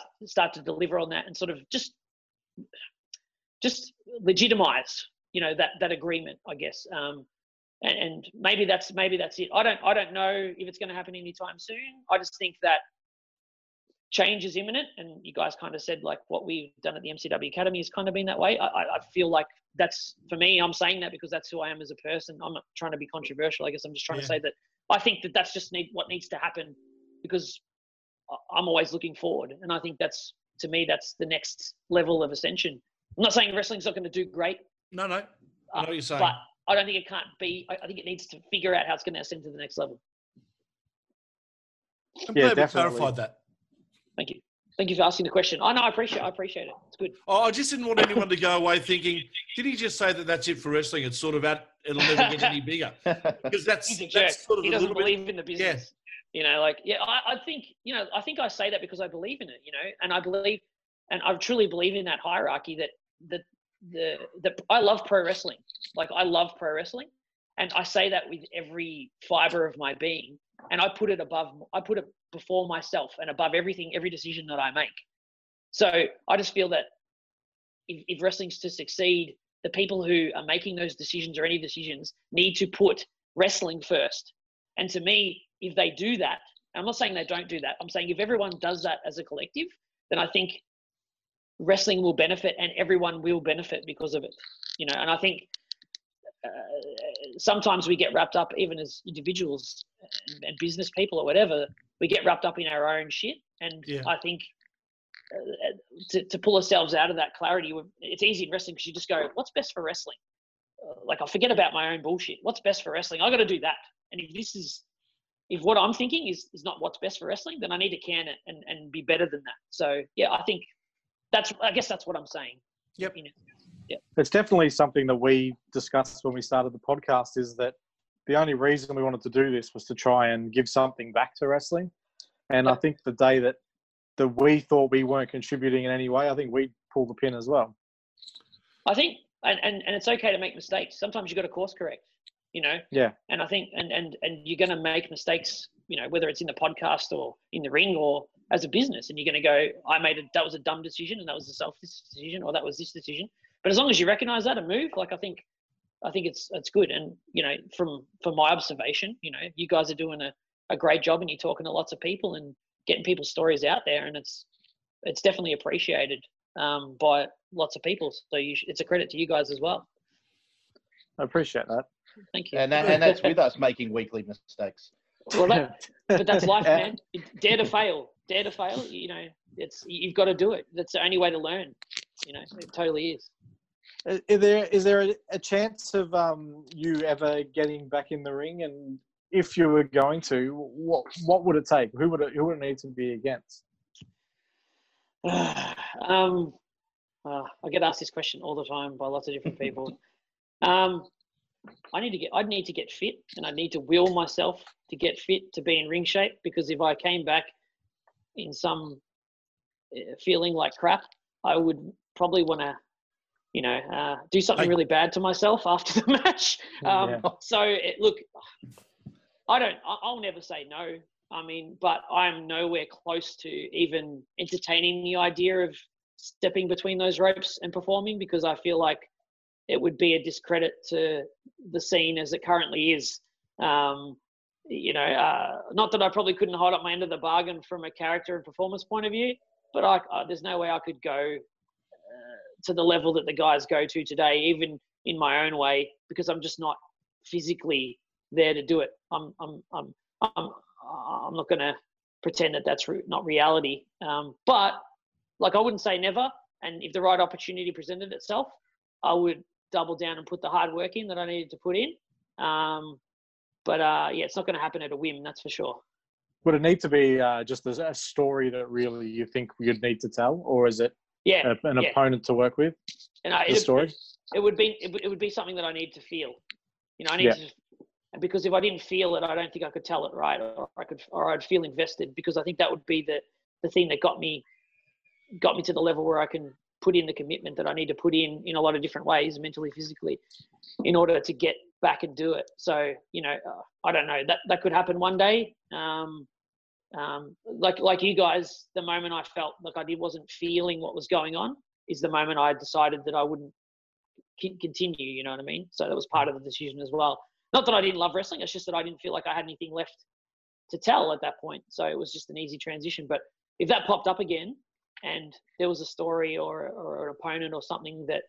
to deliver on that and sort of just legitimize, you know, that agreement, I guess. And maybe that's it. I don't know if it's going to happen anytime soon. I just think that change is imminent, and you guys kind of said like what we've done at the MCW Academy has kind of been that way. I feel like that's, for me, I'm saying that because that's who I am as a person. I'm not trying to be controversial. I guess I'm just trying to say that I think that that's just what needs to happen, because I'm always looking forward. And I think that's, to me, that's the next level of ascension. I'm not saying wrestling's not going to do great. No. I know what you're saying. But I don't think it can't be. I think it needs to figure out how it's going to ascend to the next level. I'm glad we clarified that. Thank you. Thank you for asking the question. I know, I appreciate it. It's good. Oh, I just didn't want anyone to go away thinking, did he just say that that's it for wrestling? It's sort of out, it'll never get any bigger. Because that's sort of he doesn't believe in the business. Yeah. You know, like, I think, you know, I think I say that because I believe in it, you know, and I truly believe in that hierarchy that I love pro wrestling. Like, I love pro wrestling. And I say that with every fiber of my being. And I put it before myself and above everything, every decision that I make. So I just feel that if wrestling's to succeed, the people who are making those decisions or any decisions need to put wrestling first. And to me, if they do that, I'm not saying they don't do that. I'm saying if everyone does that as a collective, then I think wrestling will benefit and everyone will benefit because of it. You know, and I think sometimes we get wrapped up, even as individuals and business people or whatever, we get wrapped up in our own shit. And I think to pull ourselves out of that clarity, it's easy in wrestling because you just go, what's best for wrestling? Like, I'll forget about my own bullshit. What's best for wrestling? I got to do that. And if what I'm thinking is not what's best for wrestling, then I need to can it and be better than that. So, I think I guess that's what I'm saying. Yep. You know? Yep. It's definitely something that we discussed when we started the podcast, is that the only reason we wanted to do this was to try and give something back to wrestling. And I think the day that we thought we weren't contributing in any way, I think we pulled the pin as well. I think, and it's okay to make mistakes. Sometimes you've got to course correct, you know? Yeah. And I think, and you're going to make mistakes, you know, whether it's in the podcast or in the ring or as a business, and you're going to go, that was a dumb decision, and that was a selfish decision, or that was this decision. But as long as you recognize that and move, like, I think it's good. And, you know, from my observation, you know, you guys are doing a great job, and you're talking to lots of people and getting people's stories out there. And it's definitely appreciated by lots of people. So it's a credit to you guys as well. I appreciate that. Thank you. And that's with us making weekly mistakes. Well, but that's life, man. Dare to fail. You know, you've got to do it. That's the only way to learn. You know, it totally is. Is there a chance of you ever getting back in the ring? And if you were going to, what would it take? Who would it need to be against? I get asked this question all the time by lots of different people. I'd need to get fit, and I need to will myself to get fit, to be in ring shape, because if I came back in some feeling like crap, I would probably want to, you know, do something really bad to myself after the match. So I'll never say no. I mean, but I'm nowhere close to even entertaining the idea of stepping between those ropes and performing, because I feel like it would be a discredit to the scene as it currently is. You know, not that I probably couldn't hold up my end of the bargain from a character and performance point of view, but there's no way I could go to the level that the guys go to today, even in my own way, because I'm just not physically there to do it. I'm not going to pretend that that's not reality. But like, I wouldn't say never. And if the right opportunity presented itself, I would double down and put the hard work in that I needed to put in. It's not going to happen at a whim, that's for sure. Would it need to be just a story that really you think you'd need to tell, or is it an opponent to work with? And it would be something that I need to feel. You know, I need to, because if I didn't feel it, I don't think I could tell it right, or I'd feel invested, because I think that would be the thing that got me to the level where I can put in the commitment that I need to put in a lot of different ways, mentally, physically, in order to get back and do it. So, you know, I don't know, that could happen one day. Like you guys, the moment I felt like wasn't feeling what was going on is the moment I decided that I wouldn't continue, you know what I mean? So that was part of the decision as well. Not that I didn't love wrestling, it's just that I didn't feel like I had anything left to tell at that point. So it was just an easy transition. But if that popped up again and there was a story or an opponent or something that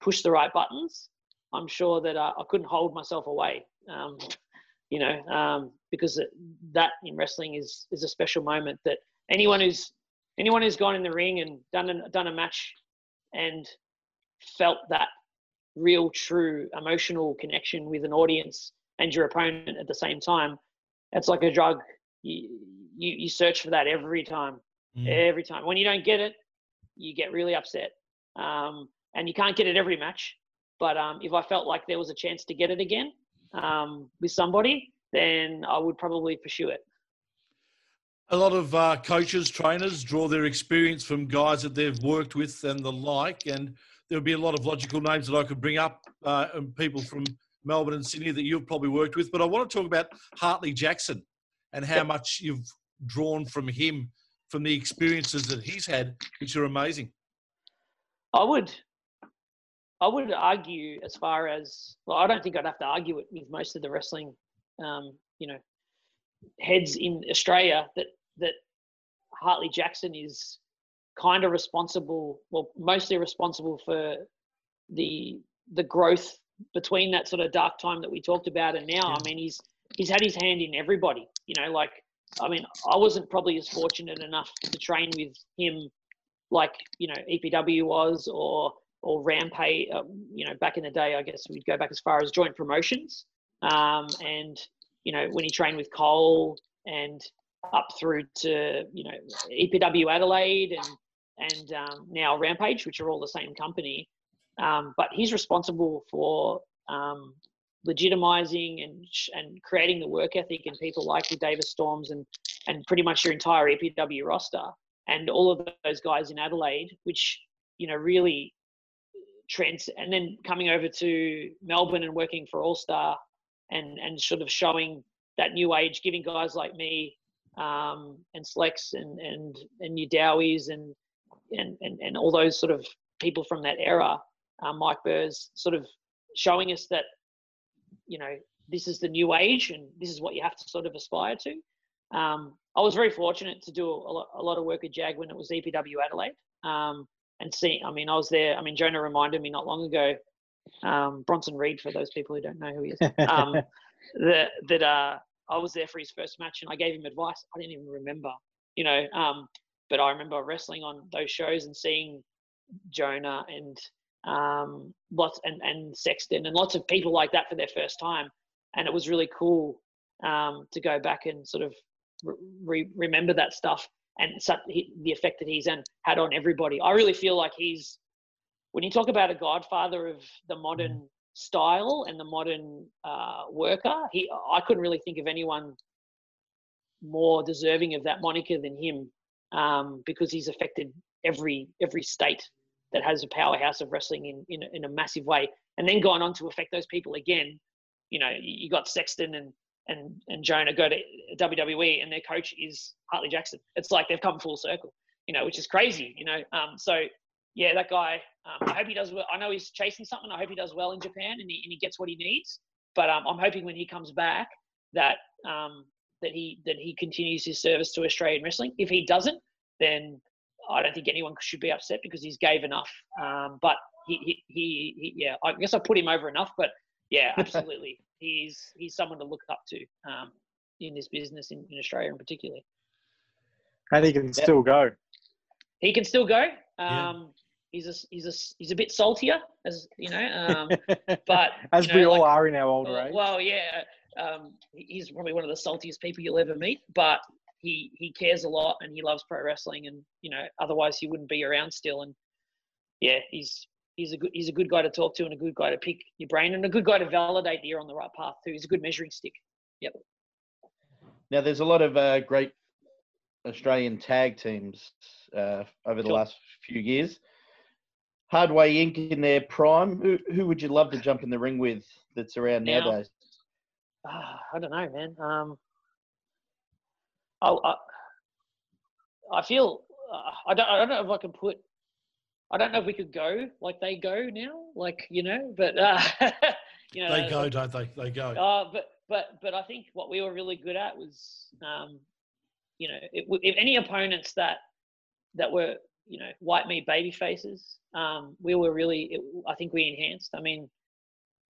pushed the right buttons, I'm sure that I couldn't hold myself away, because that in wrestling is a special moment that anyone who's gone in the ring and done a match and felt that real, true emotional connection with an audience and your opponent at the same time, that's like a drug. You search for that every time. Every time. When you don't get it, you get really upset. And you can't get it every match. But if I felt like there was a chance to get it again with somebody, then I would probably pursue it. A lot of coaches, trainers draw their experience from guys that they've worked with and the like. And there would be a lot of logical names that I could bring up, and people from Melbourne and Sydney that you've probably worked with. But I want to talk about Hartley Jackson and how much you've drawn from him, from the experiences that he's had, which are amazing. I would argue as far as, well, I don't think I'd have to argue it with most of the wrestling, heads in Australia that Hartley Jackson is kind of responsible, well, mostly responsible for the growth between that sort of dark time that we talked about and now. I mean, he's had his hand in everybody, I wasn't probably as fortunate enough to train with him like, EPW was or Rampage, back in the day, I guess we'd go back as far as joint promotions. When he trained with Cole and up through to, EPW Adelaide and now Rampage, which are all the same company. But he's responsible for legitimizing and creating the work ethic in people like the Davis Storms and pretty much your entire EPW roster and all of those guys in Adelaide, which, really trends. And then coming over to Melbourne and working for All-Star and sort of showing that new age, giving guys like me and Slex and your Dowies and all those sort of people from that era, Mike Burrs, sort of showing us that, this is the new age and this is what you have to sort of aspire to. I was very fortunate to do a lot of work at Jag when it was EPW Adelaide. I was there. Jonah reminded me not long ago, Bronson Reed, for those people who don't know who he is, I was there for his first match and I gave him advice. I didn't even remember, but I remember wrestling on those shows and seeing Jonah and lots and Sexton and lots of people like that for their first time, and it was really cool to go back and sort of remember that stuff and the effect that he's had on everybody. I really feel like he's, when you talk about a godfather of the modern style and the modern worker, I couldn't really think of anyone more deserving of that moniker than him, because he's affected every state that has a powerhouse of wrestling in a massive way, and then gone on to affect those people again. You got Sexton and Jonah go to WWE, and their coach is Hartley Jackson. It's like they've come full circle, which is crazy, So yeah, that guy. I hope he does well. I know he's chasing something. I hope he does well in Japan and he gets what he needs. But I'm hoping when he comes back that that he continues his service to Australian wrestling. If he doesn't, then I don't think anyone should be upset because he's gave enough. But he yeah, I guess I put him over enough, but yeah, absolutely. he's someone to look up to in this business in Australia in particular. And he can still go. He can still go. He's a bit saltier, as you know, but as we all are in our older age. Well, yeah. He's probably one of the saltiest people you'll ever meet, but he cares a lot and he loves pro wrestling, and otherwise he wouldn't be around still. And yeah, he's a good guy to talk to and a good guy to pick your brain and a good guy to validate that you're on the right path too. He's a good measuring stick. Yep. Now there's a lot of great Australian tag teams over the last few years. Hardway Inc. in their prime. Who would you love to jump in the ring with that's around nowadays? I don't know, man. I feel I don't know if I can put. I don't know if we could go like they go now, But they go, don't they? They go. But I think what we were really good at was you know, if any opponents that were, you know, white meat baby faces, we were really, I think we enhanced. I mean,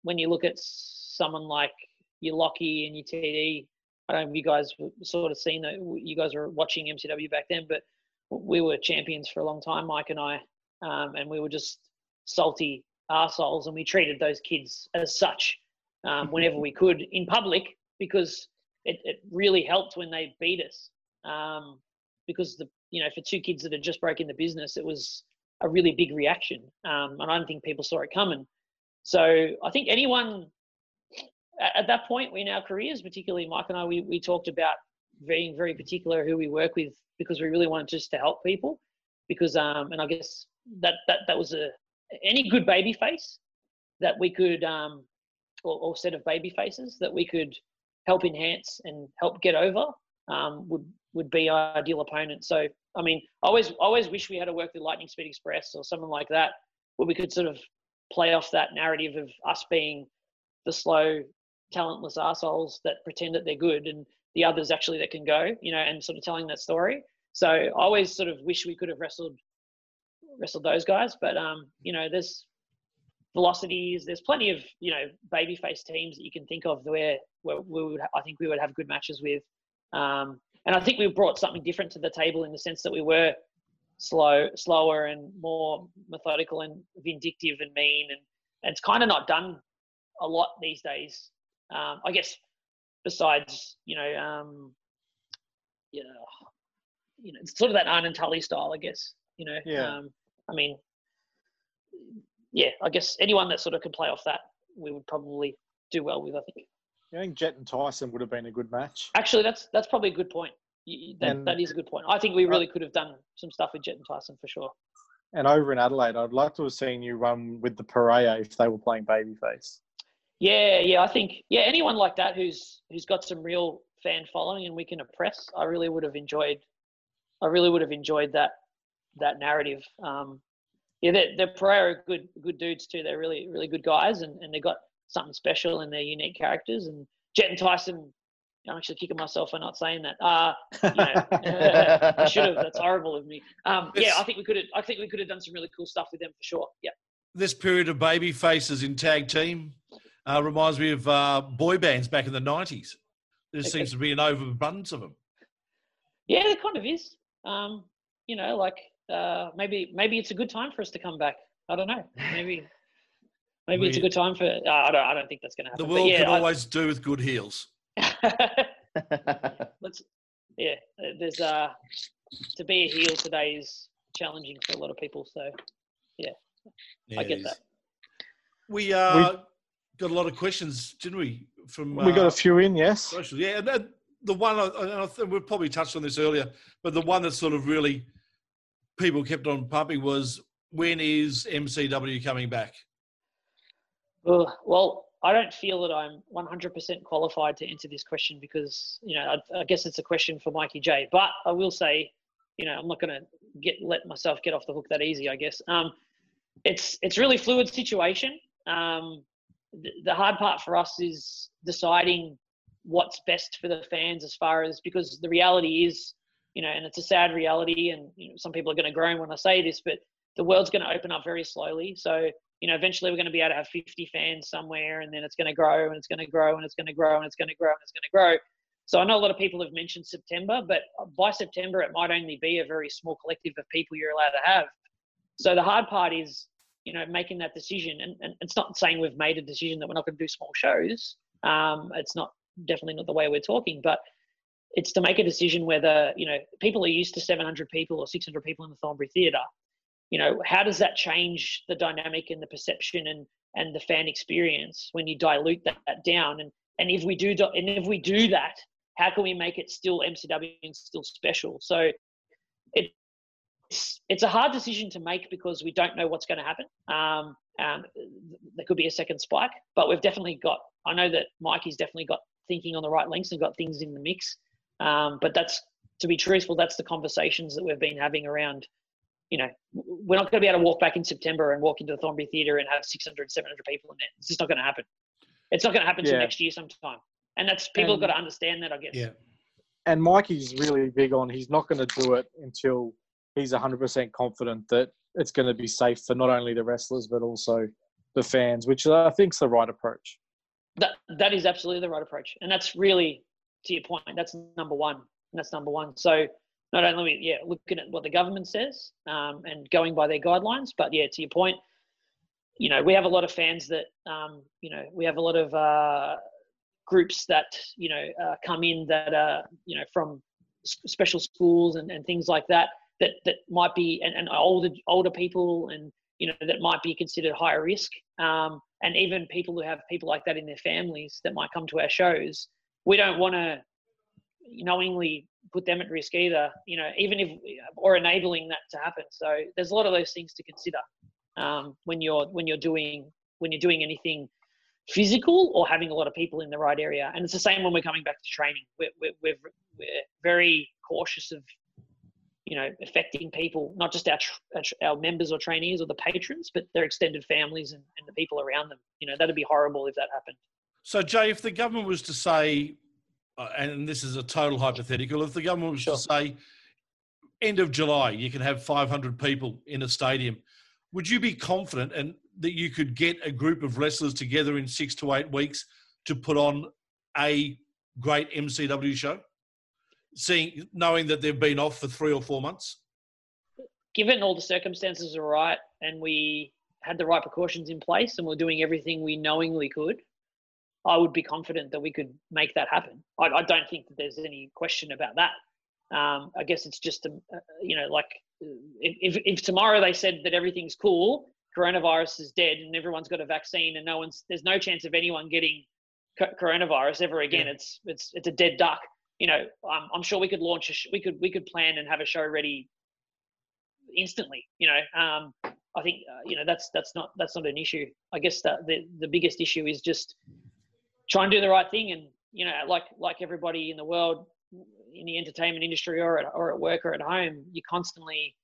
when you look at someone like your Lockie and your TD, I don't know if you guys were sort of seen that, you guys were watching MCW back then, but we were champions for a long time, Mike and I, and we were just salty arseholes, and we treated those kids as such whenever we could in public, because it really helped when they beat us. Because you know, for two kids that had just broken the business, it was a really big reaction, and I don't think people saw it coming. So I think anyone at that point in our careers, particularly Mike and I, we talked about being very particular who we work with, because we really wanted just to help people. Because and I guess that was any good baby face that we could, or set of baby faces that we could help enhance and help get over, would be our ideal opponent. So, I mean, I always wish we had to work with Lightning Speed Express or someone like that, where we could sort of play off that narrative of us being the slow, talentless assholes that pretend that they're good, and the others actually that can go, you know, and sort of telling that story. So I always sort of wish we could have wrestled those guys, but you know, there's velocities, there's plenty of, you know, babyface teams that you can think of where I think we would have good matches with. And I think we brought something different to the table, in the sense that we were slower and more methodical and vindictive and mean. And it's kind of not done a lot these days. I guess besides, you know, it's sort of that Arn and Tully style, I guess, you know. Yeah. I mean, yeah, I guess anyone that sort of could play off that, we would probably do well with, I think. I think Jet and Tyson would have been a good match. Actually, that's probably a good point. That is a good point. I think we really could have done some stuff with Jet and Tyson for sure. And over in Adelaide, I'd like to have seen you run with the Pereira if they were playing babyface. Yeah, I think anyone like that who's got some real fan following and we can oppress, I really would have enjoyed that narrative. Yeah, the Pereira are good dudes too. They're really, really good guys, and they've got something special in their unique characters. And Jet and Tyson, I'm actually kicking myself for not saying that. You know, I should have. That's horrible of me. Yeah, I think we could have done some really cool stuff with them for sure. Yeah. This period of baby faces in tag team reminds me of boy bands back in the 90s. There seems to be an overabundance of them. Yeah, there kind of is. You know, like maybe it's a good time for us to come back. I don't know. Maybe it's a good time for. I don't think that's going to happen. The world can always do with good heels. There's to be a heel today is challenging for a lot of people. So, yeah I get that. We got a lot of questions, didn't we? From we got a few in, yes. Social, yeah, and the one and we've probably touched on this earlier, but the one that sort of really people kept on pumping was, when is MCW coming back? Well, I don't feel that I'm 100% qualified to answer this question, because, you know, I guess it's a question for Mikey J. But I will say, you know, I'm not going to let myself get off the hook that easy, I guess. It's really fluid situation. The hard part for us is deciding what's best for the fans, as far as, because the reality is, you know, and it's a sad reality, and you know, some people are going to groan when I say this, but the world's going to open up very slowly. So, you know, eventually we're going to be able to have 50 fans somewhere, and then it's going to grow and it's going to grow and it's going to grow and it's going to grow and it's going to grow. So I know a lot of people have mentioned September, but by September, it might only be a very small collective of people you're allowed to have. So the hard part is, you know, making that decision. And it's not saying we've made a decision that we're not going to do small shows. It's not, definitely not the way we're talking, but it's to make a decision whether, you know, people are used to 700 people or 600 people in the Thornbury Theatre. You know, how does that change the dynamic and the perception and the fan experience when you dilute that down? And if we do that, how can we make it still MCW and still special? So it's a hard decision to make, because we don't know what's going to happen. There could be a second spike, but we've definitely got, I know that Mikey's definitely got thinking on the right links and got things in the mix. But that's, to be truthful, that's the conversations that we've been having around. You know, we're not going to be able to walk back in September and walk into the Thornbury Theatre and have 600, 700 people in there. It's just not going to happen. It's not going to happen till next year sometime. And that's, people have got to understand that, I guess. Yeah. and Mikey's really big on he's not going to do it until he's 100% confident that it's going to be safe for not only the wrestlers but also the fans, which I think is the right approach. That is absolutely the right approach. And that's really, to your point, that's number one. So not only, looking at what the government says and going by their guidelines, but, to your point, we have a lot of fans that, we have a lot of groups that, come in that are, from special schools and things like that, that might be, and older people and, that might be considered high risk. And even people who have people like that in their families that might come to our shows, we don't want to knowingly put them at risk either, even if, or enabling that to happen. So there's a lot of those things to consider when you're doing anything physical or having a lot of people in the right area. And it's the same when we're coming back to training. We're very cautious of, affecting people, not just our members or trainees or the patrons, but their extended families and the people around them. That'd be horrible if that happened. So, Jay, if the government was to say, and this is a total hypothetical, if the government was to say, end of July, you can have 500 people in a stadium, would you be confident and that you could get a group of wrestlers together in 6 to 8 weeks to put on a great MCW show? Knowing that they've been off for 3 or 4 months? Given all the circumstances are right and we had the right precautions in place and we're doing everything we knowingly could, I would be confident that we could make that happen. I don't think that there's any question about that. I guess it's just, if tomorrow they said that everything's cool, coronavirus is dead and everyone's got a vaccine and there's no chance of anyone getting coronavirus ever again. Yeah. It's a dead duck. I'm sure we could launch we could plan and have a show ready instantly. I think that's not an issue. I guess the biggest issue is just try and do the right thing, and like everybody in the world in the entertainment industry or at work or at home, you constantly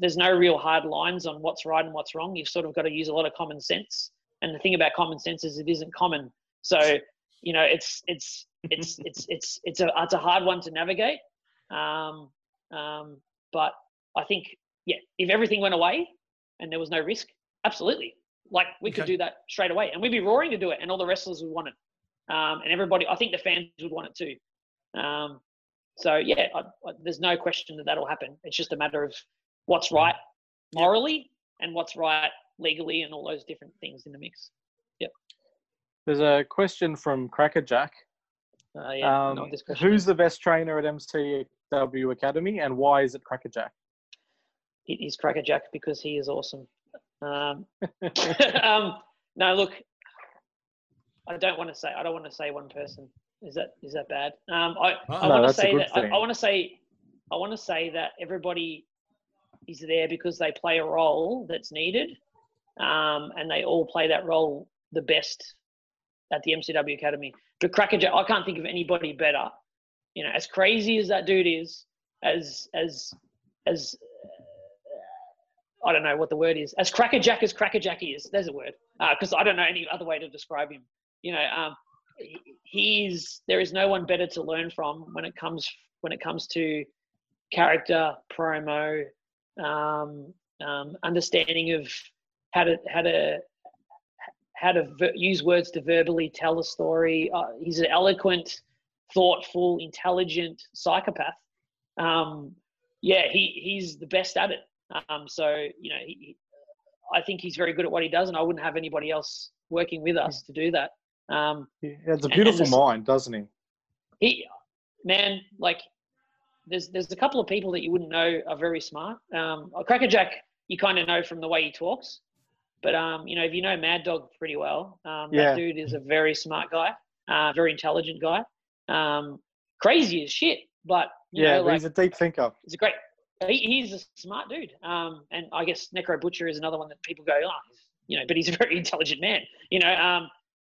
there's no real hard lines on what's right and what's wrong. You've sort of got to use a lot of common sense, and the thing about common sense is it isn't common. So it's a hard one to navigate. But I think, if everything went away and there was no risk, absolutely. We could do that straight away and we'd be roaring to do it. And all the wrestlers would want it. And everybody, I think the fans would want it too. There's no question that that'll happen. It's just a matter of what's right morally and what's right legally and all those different things in the mix. Yep. There's a question from Cracker Jack. Who's the best trainer at MCW Academy and why is it Cracker Jack? It is Cracker Jack because he is awesome. No, look, I don't want to say one person. Is that bad? I want to say that everybody is there because they play a role that's needed, and they all play that role the best at the MCW Academy. But Cracker Jack, I can't think of anybody better. As crazy as that dude is, I don't know what the word is, as Cracker Jack is, there's a word, because I don't know any other way to describe him. There is no one better to learn from when it comes to character, promo, understanding of how to use words to verbally tell a story. He's an eloquent, thoughtful, intelligent psychopath. He's the best at it. I think he's very good at what he does, and I wouldn't have anybody else working with us to do that. He has a beautiful mind, doesn't he? There's a couple of people that you wouldn't know are very smart. Cracker Jack, you kind of know from the way he talks. But, if you know Mad Dog pretty well, that dude is a very smart guy, very intelligent guy, crazy as shit. But, he's a deep thinker. He's he's a smart dude. And I guess Necro Butcher is another one that people go, but he's a very intelligent man.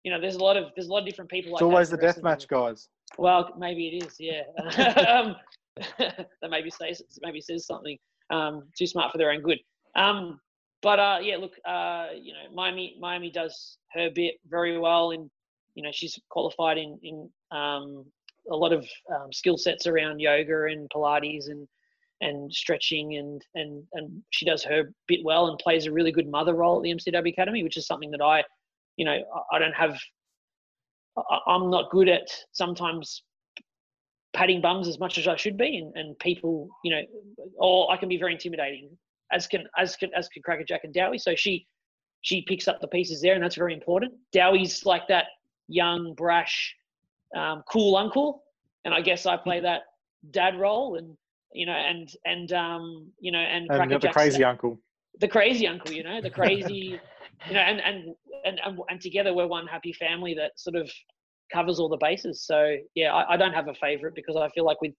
There's a lot of different people. It's like always the deathmatch guys. Well, maybe it is. Yeah. That maybe says something, too smart for their own good. Miami does her bit very well, and she's qualified in a lot of skill sets around yoga and Pilates and stretching, and she does her bit well and plays a really good mother role at the MCW Academy, which is something that I don't have. I'm not good at sometimes patting bums as much as I should be, and people, or I can be very intimidating, as can Cracker Jack and Dowie. So she picks up the pieces there, and that's very important. Dowie's like that young, brash, cool uncle, and I guess I play that dad role, and Cracker Jack's the crazy uncle. The crazy uncle, the crazy, and together we're one happy family that sort of covers all the bases. So yeah, I don't have a favorite, because I feel like with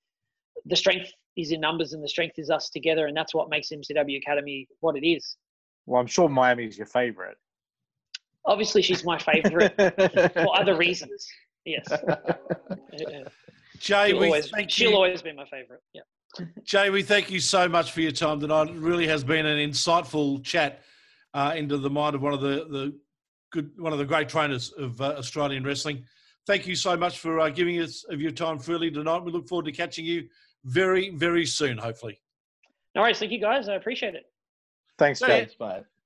the strength is in numbers and the strength is us together, and that's what makes MCW Academy what it is. Well, I'm sure Miami's your favorite. Obviously, she's my favorite for other reasons. Yes. Jay, she'll always be my favorite. Yeah. Jay, we thank you so much for your time tonight. It really has been an insightful chat into the mind of one of the great trainers of Australian wrestling. Thank you so much for giving us of your time freely tonight. We look forward to catching you very, very soon, hopefully. No worries. Thank you, guys. I appreciate it. Thanks, Jay.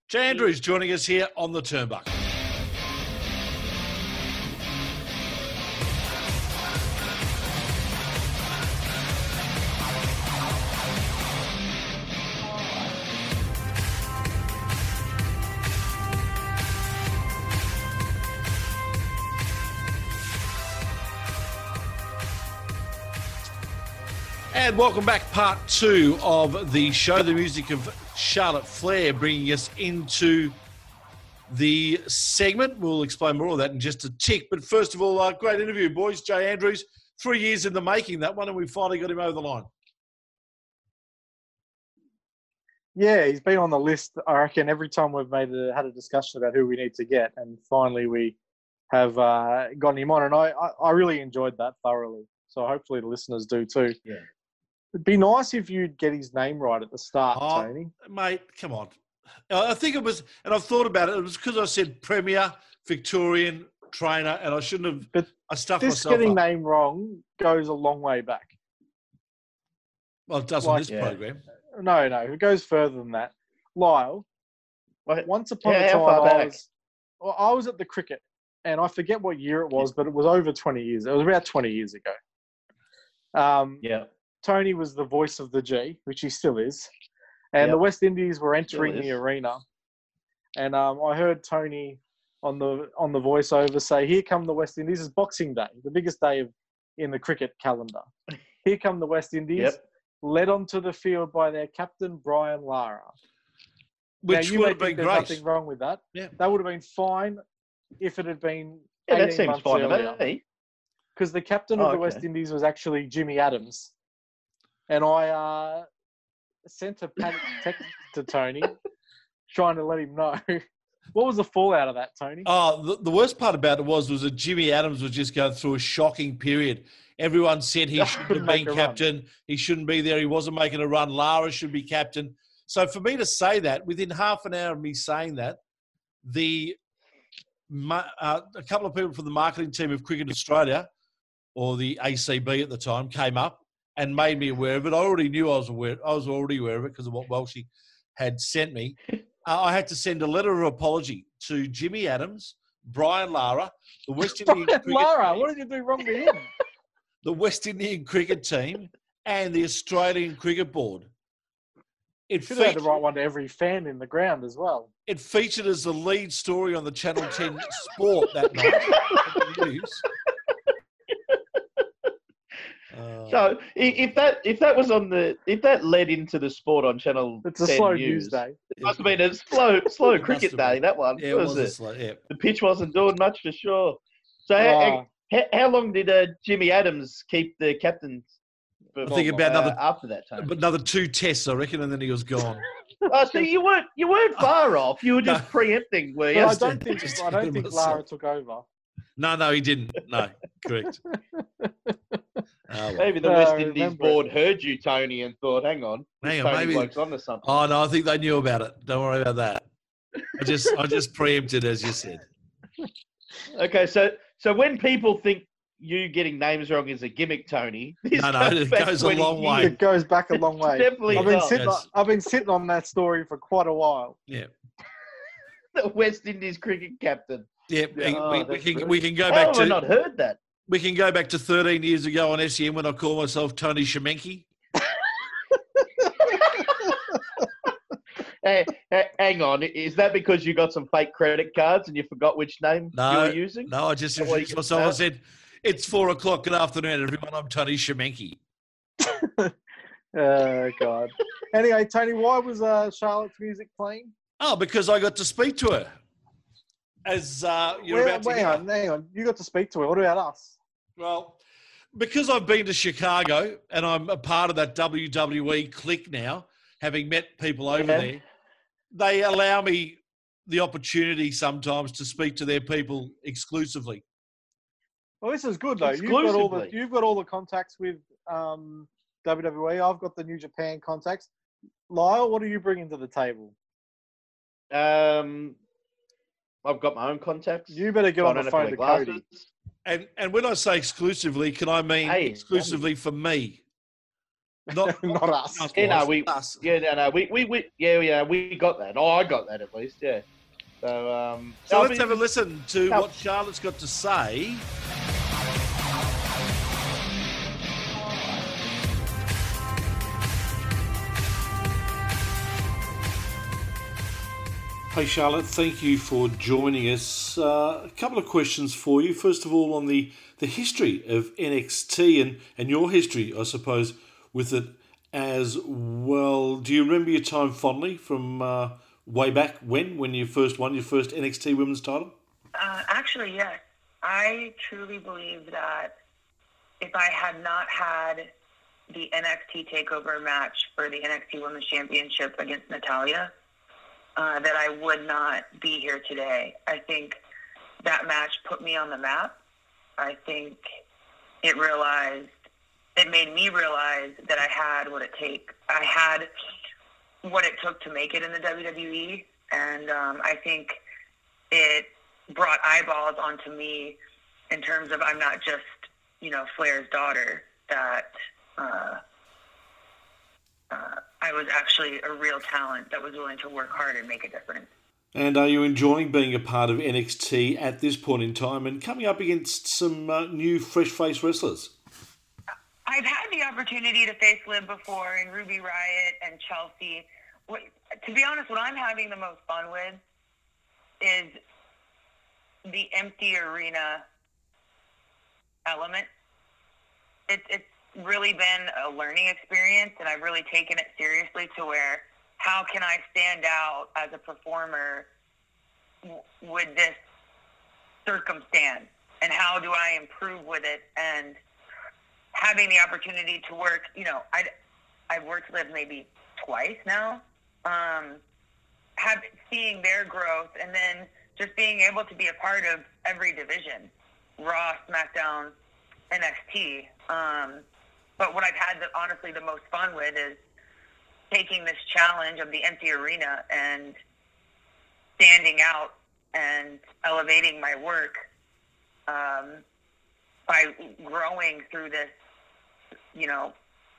Jay Andrews joining us here on The Turnbuckle. And welcome back, part two of the show. The music of Charlotte Flair bringing us into the segment. We'll explain more of that in just a tick. But first of all, great interview, boys. Jay Andrews, 3 years in the making, that one, and we finally got him over the line. Yeah, he's been on the list, I reckon, every time we've had a discussion about who we need to get. And finally, we have gotten him on. And I really enjoyed that thoroughly. So hopefully the listeners do too. Yeah. It'd be nice if you'd get his name right at the start, Tony. Mate, come on. I think it was, and I've thought about it, it was because I said Premier, Victorian, Trainer, and I shouldn't have, but I stuffed myself up. This getting name wrong goes a long way back. Well, it does, like, in this program. No, it goes further than that. Lyle, once upon a time, I was at the cricket, and I forget what year it was, but it was over 20 years. It was about 20 years ago. Tony was the voice of the G, which he still is. And the West Indies were entering the arena. And I heard Tony on the voiceover say, "Here come the West Indies." This is Boxing Day, the biggest day in the cricket calendar. "Here come the West Indies, led onto the field by their captain, Brian Lara." Which would have been great. There's nothing wrong with that. Yeah. That would have been fine if it had been 18 that seems months fine earlier. Because the captain of the West Indies was actually Jimmy Adams. And I sent a panic text to Tony, trying to let him know. What was the fallout of that, Tony? The worst part about it was that Jimmy Adams was just going through a shocking period. Everyone said he shouldn't have been captain. Run. He shouldn't be there. He wasn't making a run. Lara should be captain. So for me to say that, within half an hour of me saying that, a couple of people from the marketing team of Cricket Australia, or the ACB at the time, came up and made me aware of it. I already knew I was aware. I was already aware of it because of what Welshie had sent me. I had to send a letter of apology to Jimmy Adams, Brian Lara, the West Indian cricket Lara, team, what did you do wrong to him? The West Indian cricket team and the Australian Cricket Board. It should have had the right one to every fan in the ground as well. It featured as the lead story on the Channel 10 Sport that night. So if that was on the that led into the sport on Channel 10 News, it's a slow news day. It must have been a slow cricket day. That one, yeah, it was a slow. Yeah. The pitch wasn't doing much for sure. So how long did Jimmy Adams keep the captain? I think about another after that time, but another two tests, I reckon, and then he was gone. So you weren't far off. You were just preempting. Were you? I don't think Lara took over. No, he didn't. No, correct. Maybe the West Indies board heard you, Tony, and thought, hang on, Tony works on to something. Oh, no, I think they knew about it. Don't worry about that. I just preempted, as you said. Okay, so when people think you getting names wrong is a gimmick, Tony. This goes back a long way. It goes back a long way. I've been sitting on that story for quite a while. Yeah. The West Indies cricket captain. Yeah, we can go back. How have I not heard that? We can go back to 13 years ago on SEN when I call myself Tony Shemenki. Hey, hang on. Is that because you got some fake credit cards and you forgot which name you were using? No, I just introduced myself. I said, it's 4 o'clock. Good afternoon, everyone. I'm Tony Shemenki. Oh, God. Anyway, Tony, why was Charlotte's music playing? Oh, because I got to speak to her. Hang on. You got to speak to her. What about us? Well, because I've been to Chicago and I'm a part of that WWE clique now, having met people over there, they allow me the opportunity sometimes to speak to their people exclusively. Well, this is good, though. You've got all the contacts with WWE. I've got the New Japan contacts. Lyle, what are you bringing to the table? I've got my own contacts. You better go on the phone to Cody. And when I say exclusively, can I mean exclusively for me? Not us. We got that. Oh, I got that at least, yeah. So let's have a listen to what Charlotte's got to say. Hey Charlotte, thank you for joining us. A couple of questions for you. First of all, on the history of NXT and your history, I suppose, with it as well. Do you remember your time fondly from way back when you first won your first NXT Women's title? Actually, yes. I truly believe that if I had not had the NXT TakeOver match for the NXT Women's Championship against Natalya, that I would not be here today. I think that match put me on the map. I think it made me realize that I had what it takes. I had what it took to make it in the WWE, and I think it brought eyeballs onto me in terms of I'm not just, Flair's daughter, that I was actually a real talent that was willing to work hard and make a difference. And are you enjoying being a part of NXT at this point in time and coming up against some new fresh-faced wrestlers? I've had the opportunity to face Liv before, and Ruby Riott and Chelsea. To be honest, what I'm having the most fun with is the empty arena element. It's really been a learning experience, and I've really taken it seriously to where how can I stand out as a performer with this circumstance, and how do I improve with it? And having the opportunity to work, I've worked with maybe twice now, seeing their growth, and then just being able to be a part of every division, Raw, SmackDown, NXT, but what I've had honestly the most fun with is taking this challenge of the empty arena and standing out and elevating my work by growing through this,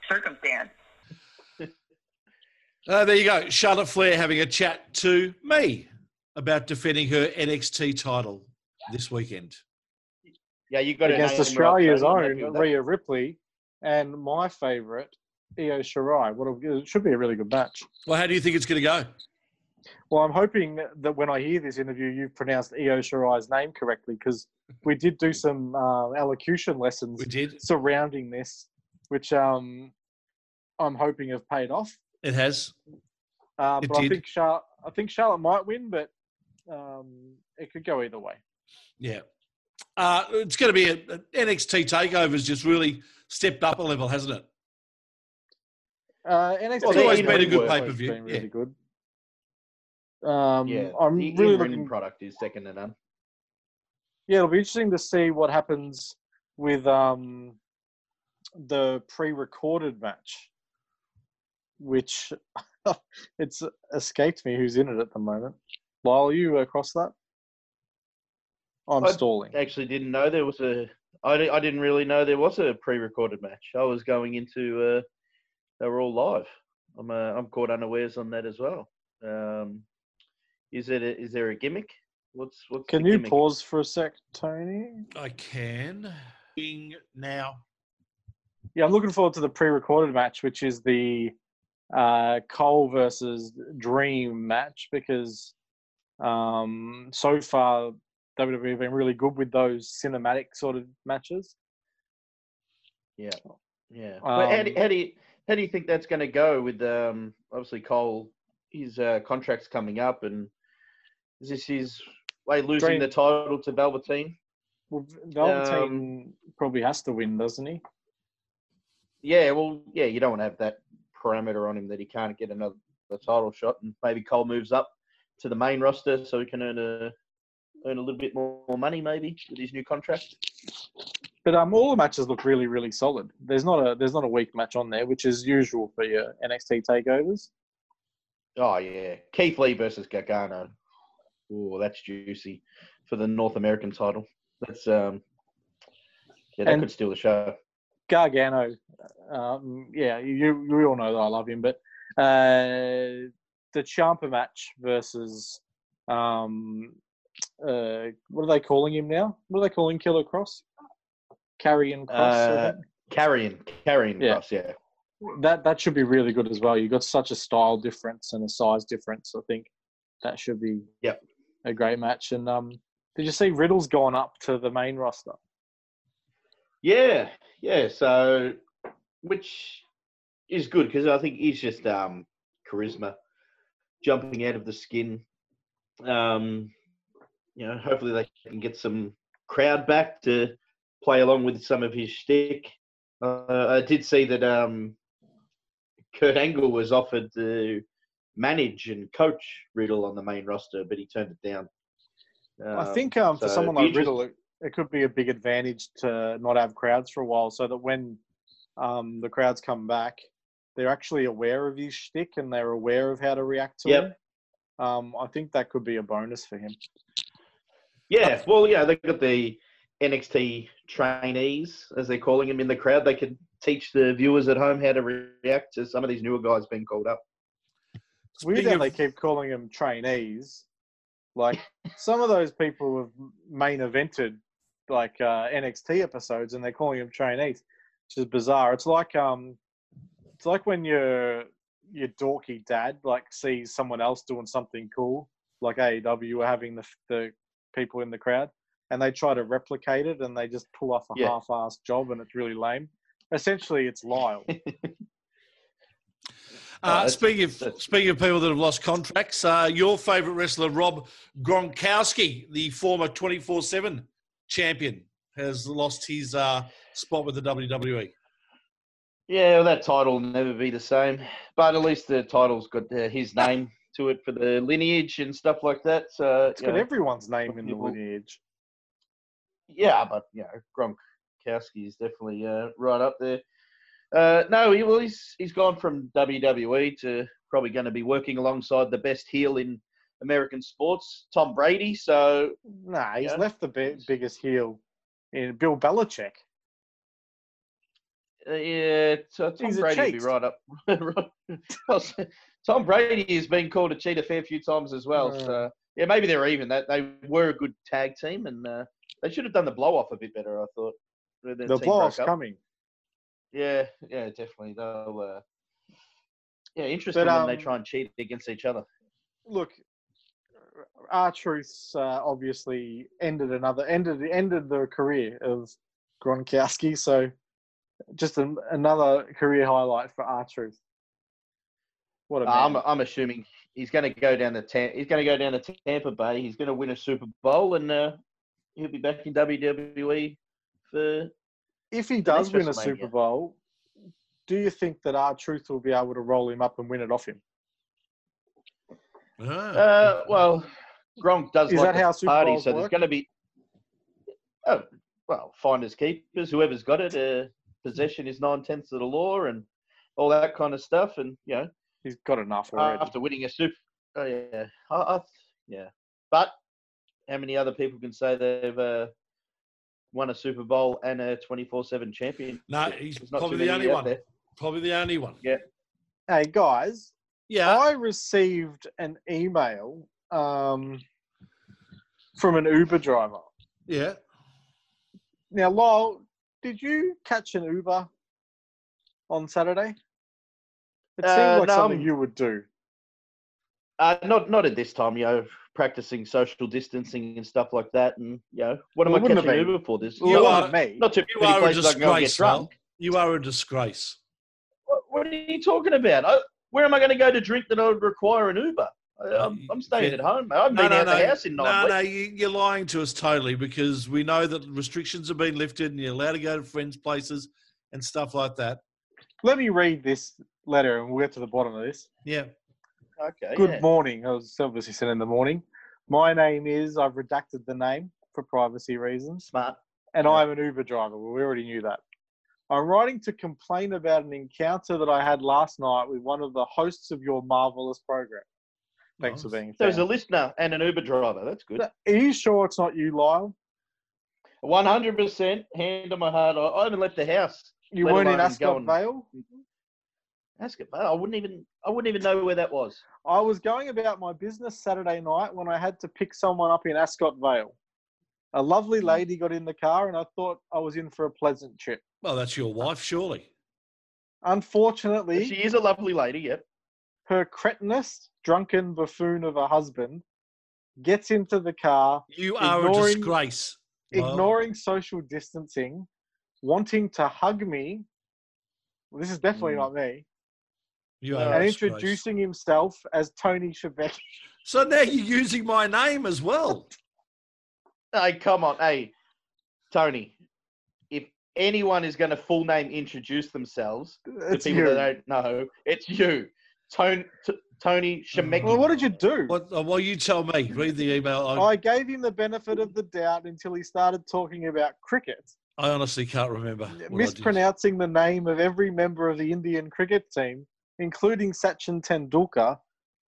circumstance. There you go. Charlotte Flair having a chat to me about defending her NXT title this weekend. Yeah, you got against Australia's own Rhea Ripley and my favourite, Io Shirai. It should be a really good match. Well, how do you think it's going to go? Well, I'm hoping that when I hear this interview, you've pronounced Io Shirai's name correctly, because we did do some elocution lessons surrounding this, which I'm hoping have paid off. It has. I think Charlotte might win, but it could go either way. Yeah. It's going to be NXT TakeOver's just really stepped up a level, hasn't it? NXT it's always been a good pay-per-view. It's been really good. I'm really looking... product is second to none. Yeah, it'll be interesting to see what happens with the pre-recorded match, which it's escaped me who's in it at the moment. Lyle, are you across that? I'm stalling. I actually didn't know there was I didn't really know there was a pre-recorded match. I was going into they were all live. I'm caught unawares on that as well. Is there a gimmick? What's Can you pause for a sec, Tony? I can. Now. Yeah, I'm looking forward to the pre-recorded match, which is the Cole versus Dream match, because so far WWE have been really good with those cinematic sort of matches. Yeah, yeah. But how do you think that's going to go with obviously Cole? His contract's coming up, and is this his way losing the title to Velveteen? Well, Velveteen probably has to win, doesn't he? Yeah, well, yeah, you don't want to have that parameter on him that he can't get another title shot, and maybe Cole moves up to the main roster so he can earn a little bit more money maybe with his new contract. But all the matches look really, really solid. There's not a weak match on there, which is usual for your NXT takeovers. Oh yeah, Keith Lee versus Gargano. Oh, that's juicy for the North American title. That's that could steal the show. Gargano, yeah, you all know that I love him, but the Ciampa match versus what are they calling him now? What are they calling Killer Cross? Karrion Kross. Karrion Kross, yeah. That should be really good as well. You've got such a style difference and a size difference. I think that should be a great match. And did you see Riddle's gone up to the main roster? Yeah. So, which is good because I think he's just charisma, jumping out of the skin. You know, hopefully they can get some crowd back to play along with some of his shtick. I did see that Kurt Angle was offered to manage and coach Riddle on the main roster, but he turned it down. I think for someone like Riddle, it could be a big advantage to not have crowds for a while, so that when the crowds come back, they're actually aware of his shtick and they're aware of how to react to him. I think that could be a bonus for him. Yeah, well, yeah, they've got the NXT trainees, as they're calling them, in the crowd. They could teach the viewers at home how to react to some of these newer guys being called up. It's weird how they keep calling them trainees. Like, some of those people have main evented, like, NXT episodes, and they're calling them trainees, which is bizarre. It's like when your dorky dad, like, sees someone else doing something cool, like AEW having the people in the crowd, and they try to replicate it, and they just pull off a half-assed job, and it's really lame. Essentially, it's Lyle. Speaking of people that have lost contracts, your favourite wrestler, Rob Gronkowski, the former 24/7 champion, has lost his spot with the WWE. Yeah, well, that title will never be the same, but at least the title's got his name to it for the lineage and stuff like that. So it's got everyone's name in the lineage. Yeah, but you know, Gronkowski is definitely right up there. No, he's gone from WWE to probably going to be working alongside the best heel in American sports, Tom Brady. So he's left the biggest heel in Bill Belichick. Yeah, Tom Brady would be right up. Tom Brady has been called a cheat a fair few times as well. So yeah, maybe they're even. That they were a good tag team, and they should have done the blow off a bit better, I thought. The blow off's coming. Yeah, definitely. They'll interesting when they try and cheat against each other. Look, R-Truth's obviously ended the career of Gronkowski, so just another career highlight for R-Truth. What a man. I'm assuming he's going to go down to Tampa Bay. He's going to win a Super Bowl, and he'll be back in WWE for. If he does win a Super Bowl, do you think that R-Truth will be able to roll him up and win it off him? Well, Gronk does like a party, so there's going to be... Oh, well, finders, keepers, whoever's got it. Possession is 9/10 of the law and all that kind of stuff. And, you know... He's got enough already. After winning a Super... Oh, yeah. But how many other people can say they've... won a Super Bowl and a 24/7 champion. No, he's probably the only one. Probably the only one. Yeah. Hey guys. Yeah. I received an email from an Uber driver. Yeah. Now, Lyle, did you catch an Uber on Saturday? It seemed like something you would do. Not at this time, you know, practicing social distancing and stuff like that. And, you know, what am I catching an Uber for? This? You are me. Not too many places I can go and get drunk. You are a disgrace. What are you talking about? Where am I going to go to drink that I would require an Uber? I'm staying at home, mate. I've been out of the house in 9 weeks. No, you're lying to us totally, because we know that restrictions have been lifted and you're allowed to go to friends' places and stuff like that. Let me read this letter and we'll get to the bottom of this. Yeah. Okay. Good morning. I was obviously sent in the morning. My name is, I've redacted the name for privacy reasons. Smart. And I'm an Uber driver. Well, we already knew that. I'm writing to complain about an encounter that I had last night with one of the hosts of your marvellous program. Thanks for being a fan. There's a listener and an Uber driver. That's good. Are you sure it's not you, Lyle? 100%. Hand on my heart. I haven't left the house. You weren't in Ascot Vale? Ascot Vale? I wouldn't even know where that was. I was going about my business Saturday night when I had to pick someone up in Ascot Vale. A lovely lady got in the car and I thought I was in for a pleasant trip. Well, that's your wife, surely. Unfortunately... She is a lovely lady, yep. Her cretinous, drunken buffoon of a husband gets into the car... You are a disgrace. Ignoring social distancing, wanting to hug me. Well, this is definitely not me. You are and introducing himself as Tony Schiavone. So now you're using my name as well. Hey, come on. Hey, Tony, if anyone is going to full name introduce themselves to people that don't know, it's you. Tony Shemeki. Well, what did you do? Well, you tell me. Read the email. I gave him the benefit of the doubt until he started talking about cricket. I honestly can't remember. Mispronouncing the name of every member of the Indian cricket team, including Sachin Tendulkar,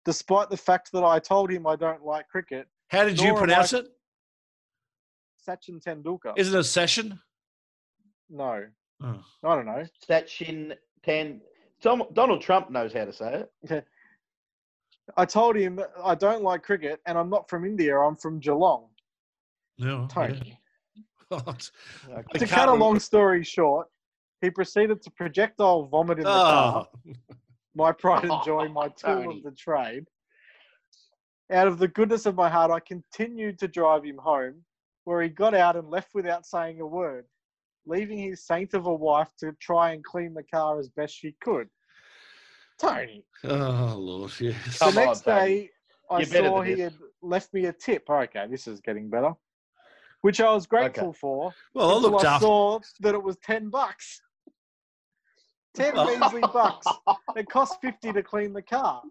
despite the fact that I told him I don't like cricket. How did you pronounce it? Sachin Tendulkar. Is it a session? No. Oh. I don't know. Sachin Tendulkar. Donald Trump knows how to say it. I told him that I don't like cricket and I'm not from India. I'm from Geelong. No. Tony. Yeah. To cut a long story short, he proceeded to projectile vomit in the car. My pride and joy, my tool of the trade. Out of the goodness of my heart, I continued to drive him home, where he got out and left without saying a word, leaving his saint of a wife to try and clean the car as best she could. Tony. Oh, Lord, yes. The next day, I saw he had left me a tip. Okay, this is getting better. Which I was grateful for. Well, I looked up. I saw that it was $10. 10 measly bucks. It cost $50 to clean the car.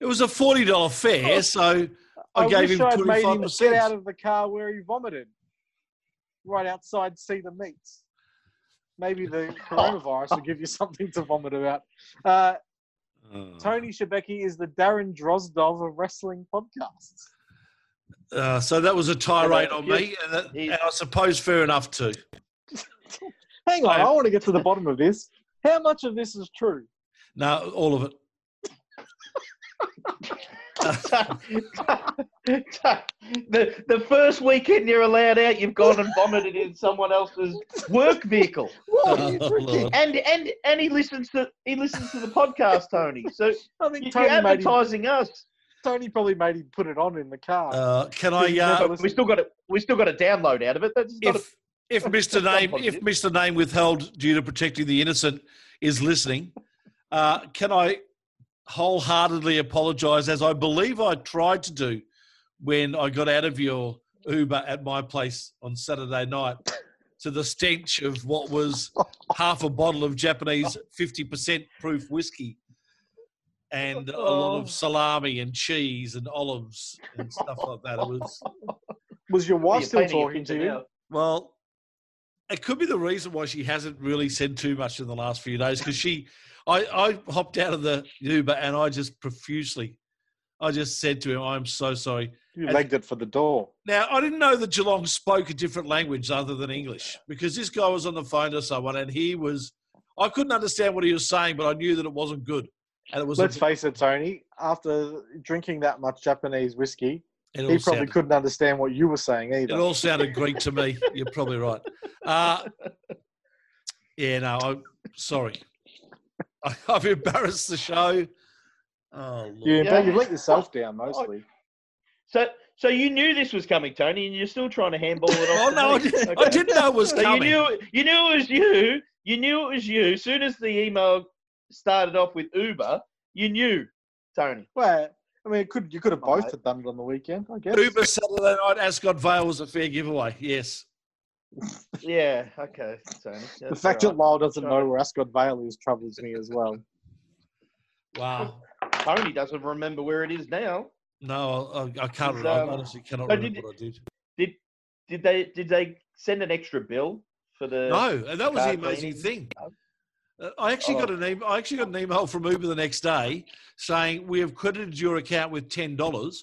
It was a $40 fare, so I gave him 25%. I made him get out of the car where he vomited. Right outside, see the meats. Maybe the coronavirus will give you something to vomit about. Tony Schiavone is the Darren Drozdov of wrestling podcasts. So that was a tirade on me, and I suppose fair enough too. Hang on, I want to get to the bottom of this. How much of this is true? No, all of it. The first weekend you're allowed out, you've gone and vomited in someone else's work vehicle. What are you drinking? And he listens to the podcast, Tony. So I think you're advertising us. Tony probably made him put it on in the car. Can I? We still got a download out of it. If Mr. Name if Mr. Name withheld due to protecting the innocent is listening, can I wholeheartedly apologise, as I believe I tried to do when I got out of your Uber at my place on Saturday night to the stench of what was half a bottle of Japanese 50% proof whiskey and a lot of salami and cheese and olives and stuff like that. It was your wife still talking to you? Well, it could be the reason why she hasn't really said too much in the last few days, because I hopped out of the Uber and I just profusely I just said to him, I'm so sorry. You legged it for the door. Now, I didn't know that Geelong spoke a different language other than English, because this guy was on the phone to someone and he was... I couldn't understand what he was saying, but I knew that it wasn't good. And it was. Let's face it, Tony, after drinking that much Japanese whiskey, he probably couldn't understand what you were saying either. It all sounded Greek to me. You're probably right. Yeah, no, I'm sorry. I've embarrassed the show. Oh, Lord. You let yourself down mostly. So you knew this was coming, Tony, and you're still trying to handball it off. Oh no, I didn't know it was coming. You knew it was you. You knew it was you. As soon as the email started off with Uber, you knew, Tony. Well, I mean, you could have both have done it on the weekend, I guess. Uber Saturday night, Ascot Vale was a fair giveaway. Yes. Yeah. Okay, Tony. That's the fact that Lyle doesn't know where Ascot Vale is troubles me as well. Wow. Tony doesn't remember where it is now. No, I can't. I honestly cannot remember what I did. Did they send an extra bill for the? No, and that was the amazing thing. I actually got an email. I actually got an email from Uber the next day saying, we have credited your account with $10.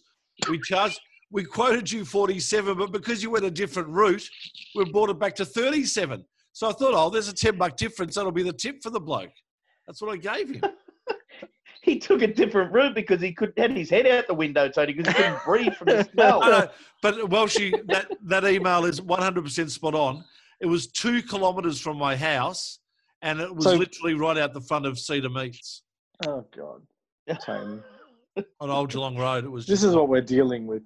We quoted you 47, but because you went a different route, we brought it back to 37. So I thought, oh, there's a $10 difference. That'll be the tip for the bloke. That's what I gave him. He took a different route because he couldn't had his head out the window, Tony, because he couldn't breathe from the smell. No, but Welshie, that email is 100% spot on. It was 2 kilometres from my house, and it was literally right out the front of Cedar Meats. Oh God, Tony! On Old Geelong Road, it was. This is what we're dealing with.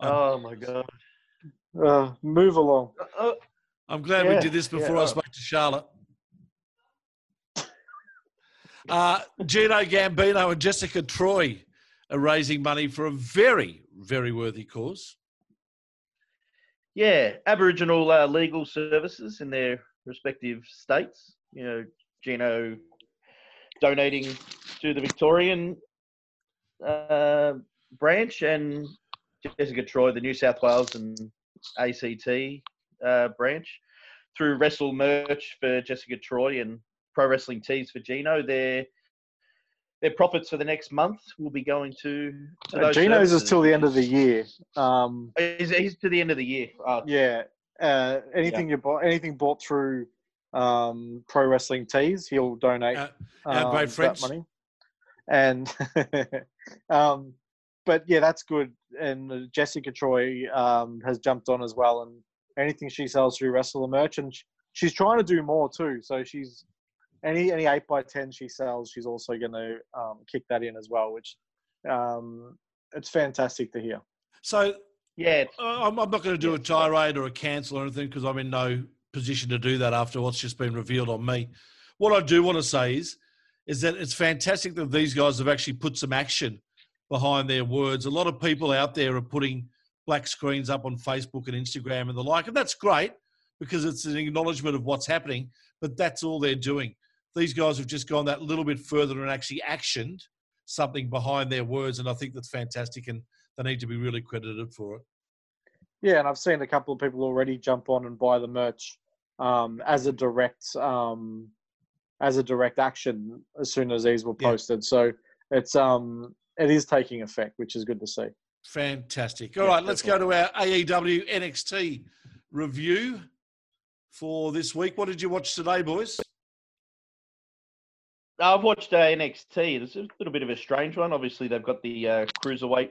Oh my God! Move along. I'm glad we did this before I spoke to Charlotte. Gino Gambino and Jessica Troy are raising money for a very, very worthy cause. Yeah, Aboriginal legal services in their respective states. You know, Gino donating to the Victorian branch, and Jessica Troy, the New South Wales and ACT branch. Through Wrestle Merch for Jessica Troy and Pro Wrestling Tees for Gino, their profits for the next month will be going to those Gino's services. Is till the end of the year. He's to the end of the year. Anything you bought, anything bought through Pro Wrestling Tees, he'll donate our great friends. That money. And but yeah, that's good. And Jessica Troy has jumped on as well, and anything she sells through Wrestler Merch, and she's trying to do more too. So she's. Any 8x10 she sells, she's also going to kick that in as well, which it's fantastic to hear. So, yeah, I'm not going to do a tirade or a cancel or anything, because I'm in no position to do that after what's just been revealed on me. What I do want to say is that it's fantastic that these guys have actually put some action behind their words. A lot of people out there are putting black screens up on Facebook and Instagram and the like, and that's great because it's an acknowledgement of what's happening, but that's all they're doing. These guys have just gone that little bit further and actually actioned something behind their words, and I think that's fantastic, and they need to be really credited for it. Yeah, and I've seen a couple of people already jump on and buy the merch as a direct action as soon as these were posted. Yeah. So it is taking effect, which is good to see. Fantastic. All right, let's go to our AEW NXT review for this week. What did you watch today, boys? I've watched NXT. It's a little bit of a strange one. Obviously, they've got the Cruiserweight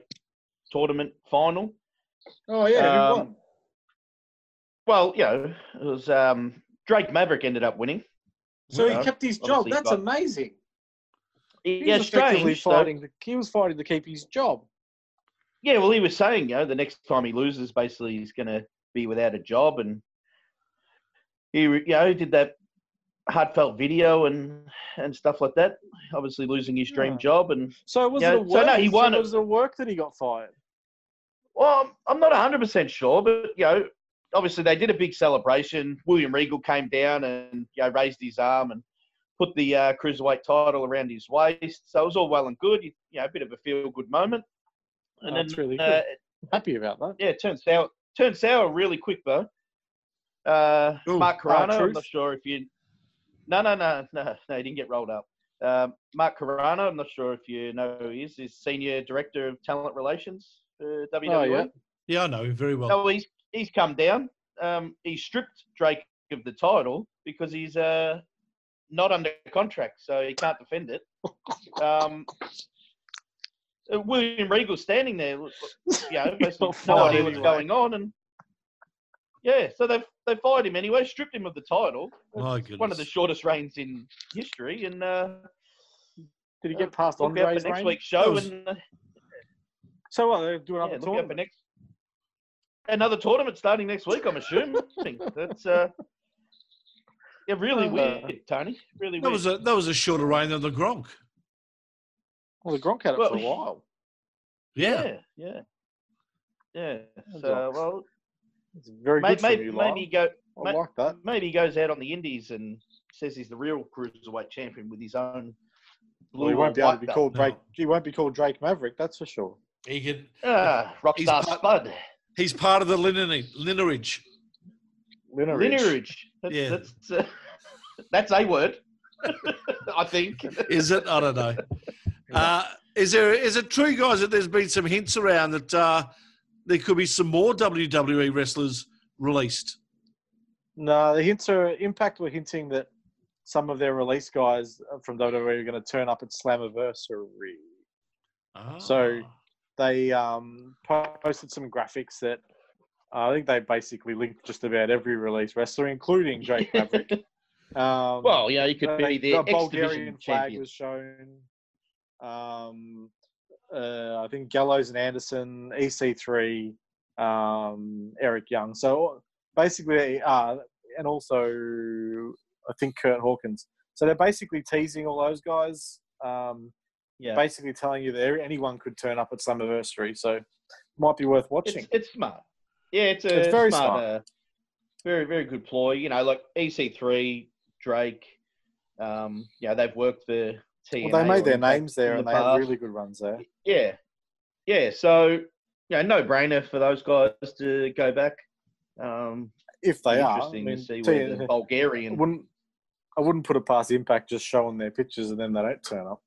tournament final. Oh, yeah. Who won? Well, you know, it was Drake Maverick ended up winning. So he kept his job. That's amazing. He was effectively fighting to keep his job. Yeah, well, he was saying, you know, the next time he loses, basically, he's going to be without a job. And he, you know, did that heartfelt video and stuff like that. Obviously losing his dream job, and so was it a work? So no, he won. So it was a work that he got fired. Well, I'm not 100% sure, but you know, obviously they did a big celebration. William Regal came down and you know raised his arm and put the Cruiserweight title around his waist. So it was all well and good. You know, a bit of a feel good moment. And that's really good. I'm happy about that. Yeah, it turned sour really quick though. Mark Carano, I'm not sure if you. No. He didn't get rolled up. Mark Carano, I'm not sure if you know who he is Senior Director of Talent Relations for WWE. Oh, yeah. Yeah, I know him very well. So he's come down. He stripped Drake of the title because he's not under contract, so he can't defend it. William Regal standing there, no idea what's going on. And yeah, so they fired him anyway, stripped him of the title. One of the shortest reigns in history. And did he get past Andre's next week's show? So what? They're doing another tournament. Another tournament starting next week, I'm assuming. That's really weird, Tony. Really weird. That was a shorter reign than the Gronk. Well, the Gronk had it for a while. Yeah. So, it's very good for you, Lyle. I like that. Maybe he goes out on the Indies and says he's the real cruiserweight champion with his own. Well, he won't be able to be called Drake. No. He won't be called Drake Maverick, that's for sure. He can. Rockstar Spud. He's part of the lineage. Lineage. That's a word. I think. Is it? I don't know. Is it true, guys, that there's been some hints around that there could be some more WWE wrestlers released? No, the hints are Impact were hinting that some of their release guys from WWE are going to turn up at Slammiversary. Oh. So they posted some graphics that I think they basically linked just about every release wrestler, including Drake Maverick. You could be the Bulgarian flag was shown. I think Gallows and Anderson, EC3, Eric Young. So basically, and also I think Curt Hawkins. So they're basically teasing all those guys. Basically telling you that anyone could turn up at Slammiversary. So it might be worth watching. It's smart. Yeah, it's very smart. Very, very good ploy. You know, like EC3, Drake. They've worked for TNA. Well, they made their names there and they had really good runs there. Yeah. So, no-brainer for those guys to go back. If they are. Interesting to see where the Bulgarian... I wouldn't put it past Impact just showing their pictures and then they don't turn up.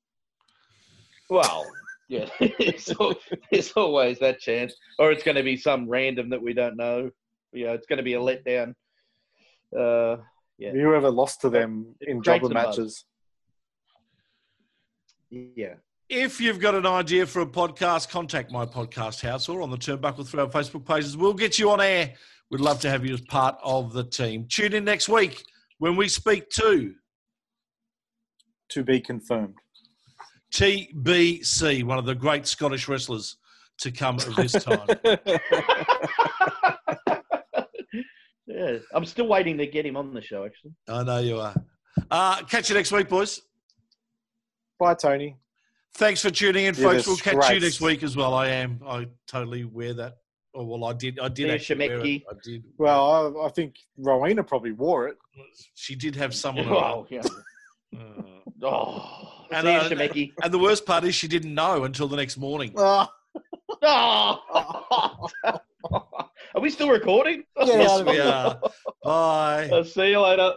Well, yeah. There's always that chance. Or it's going to be some random that we don't know. It's going to be a letdown. Whoever lost to them in jobber matches. Yeah. If you've got an idea for a podcast, contact My Podcast House or on the Turnbuckle through our Facebook pages. We'll get you on air. We'd love to have you as part of the team. Tune in next week when we speak to... To be confirmed. TBC, one of the great Scottish wrestlers to come at this time. Yeah, I'm still waiting to get him on the show, actually. I know you are. Catch you next week, boys. Bye, Tony. Thanks for tuning in, folks. We'll catch you next week as well. I totally wear that. Oh, well, I did actually wear it. I did. Well, I think Rowena probably wore it. She did have someone. Oh, yeah. And the worst part is she didn't know until the next morning. Are we still recording? Yes, we are. Bye. I'll see you later.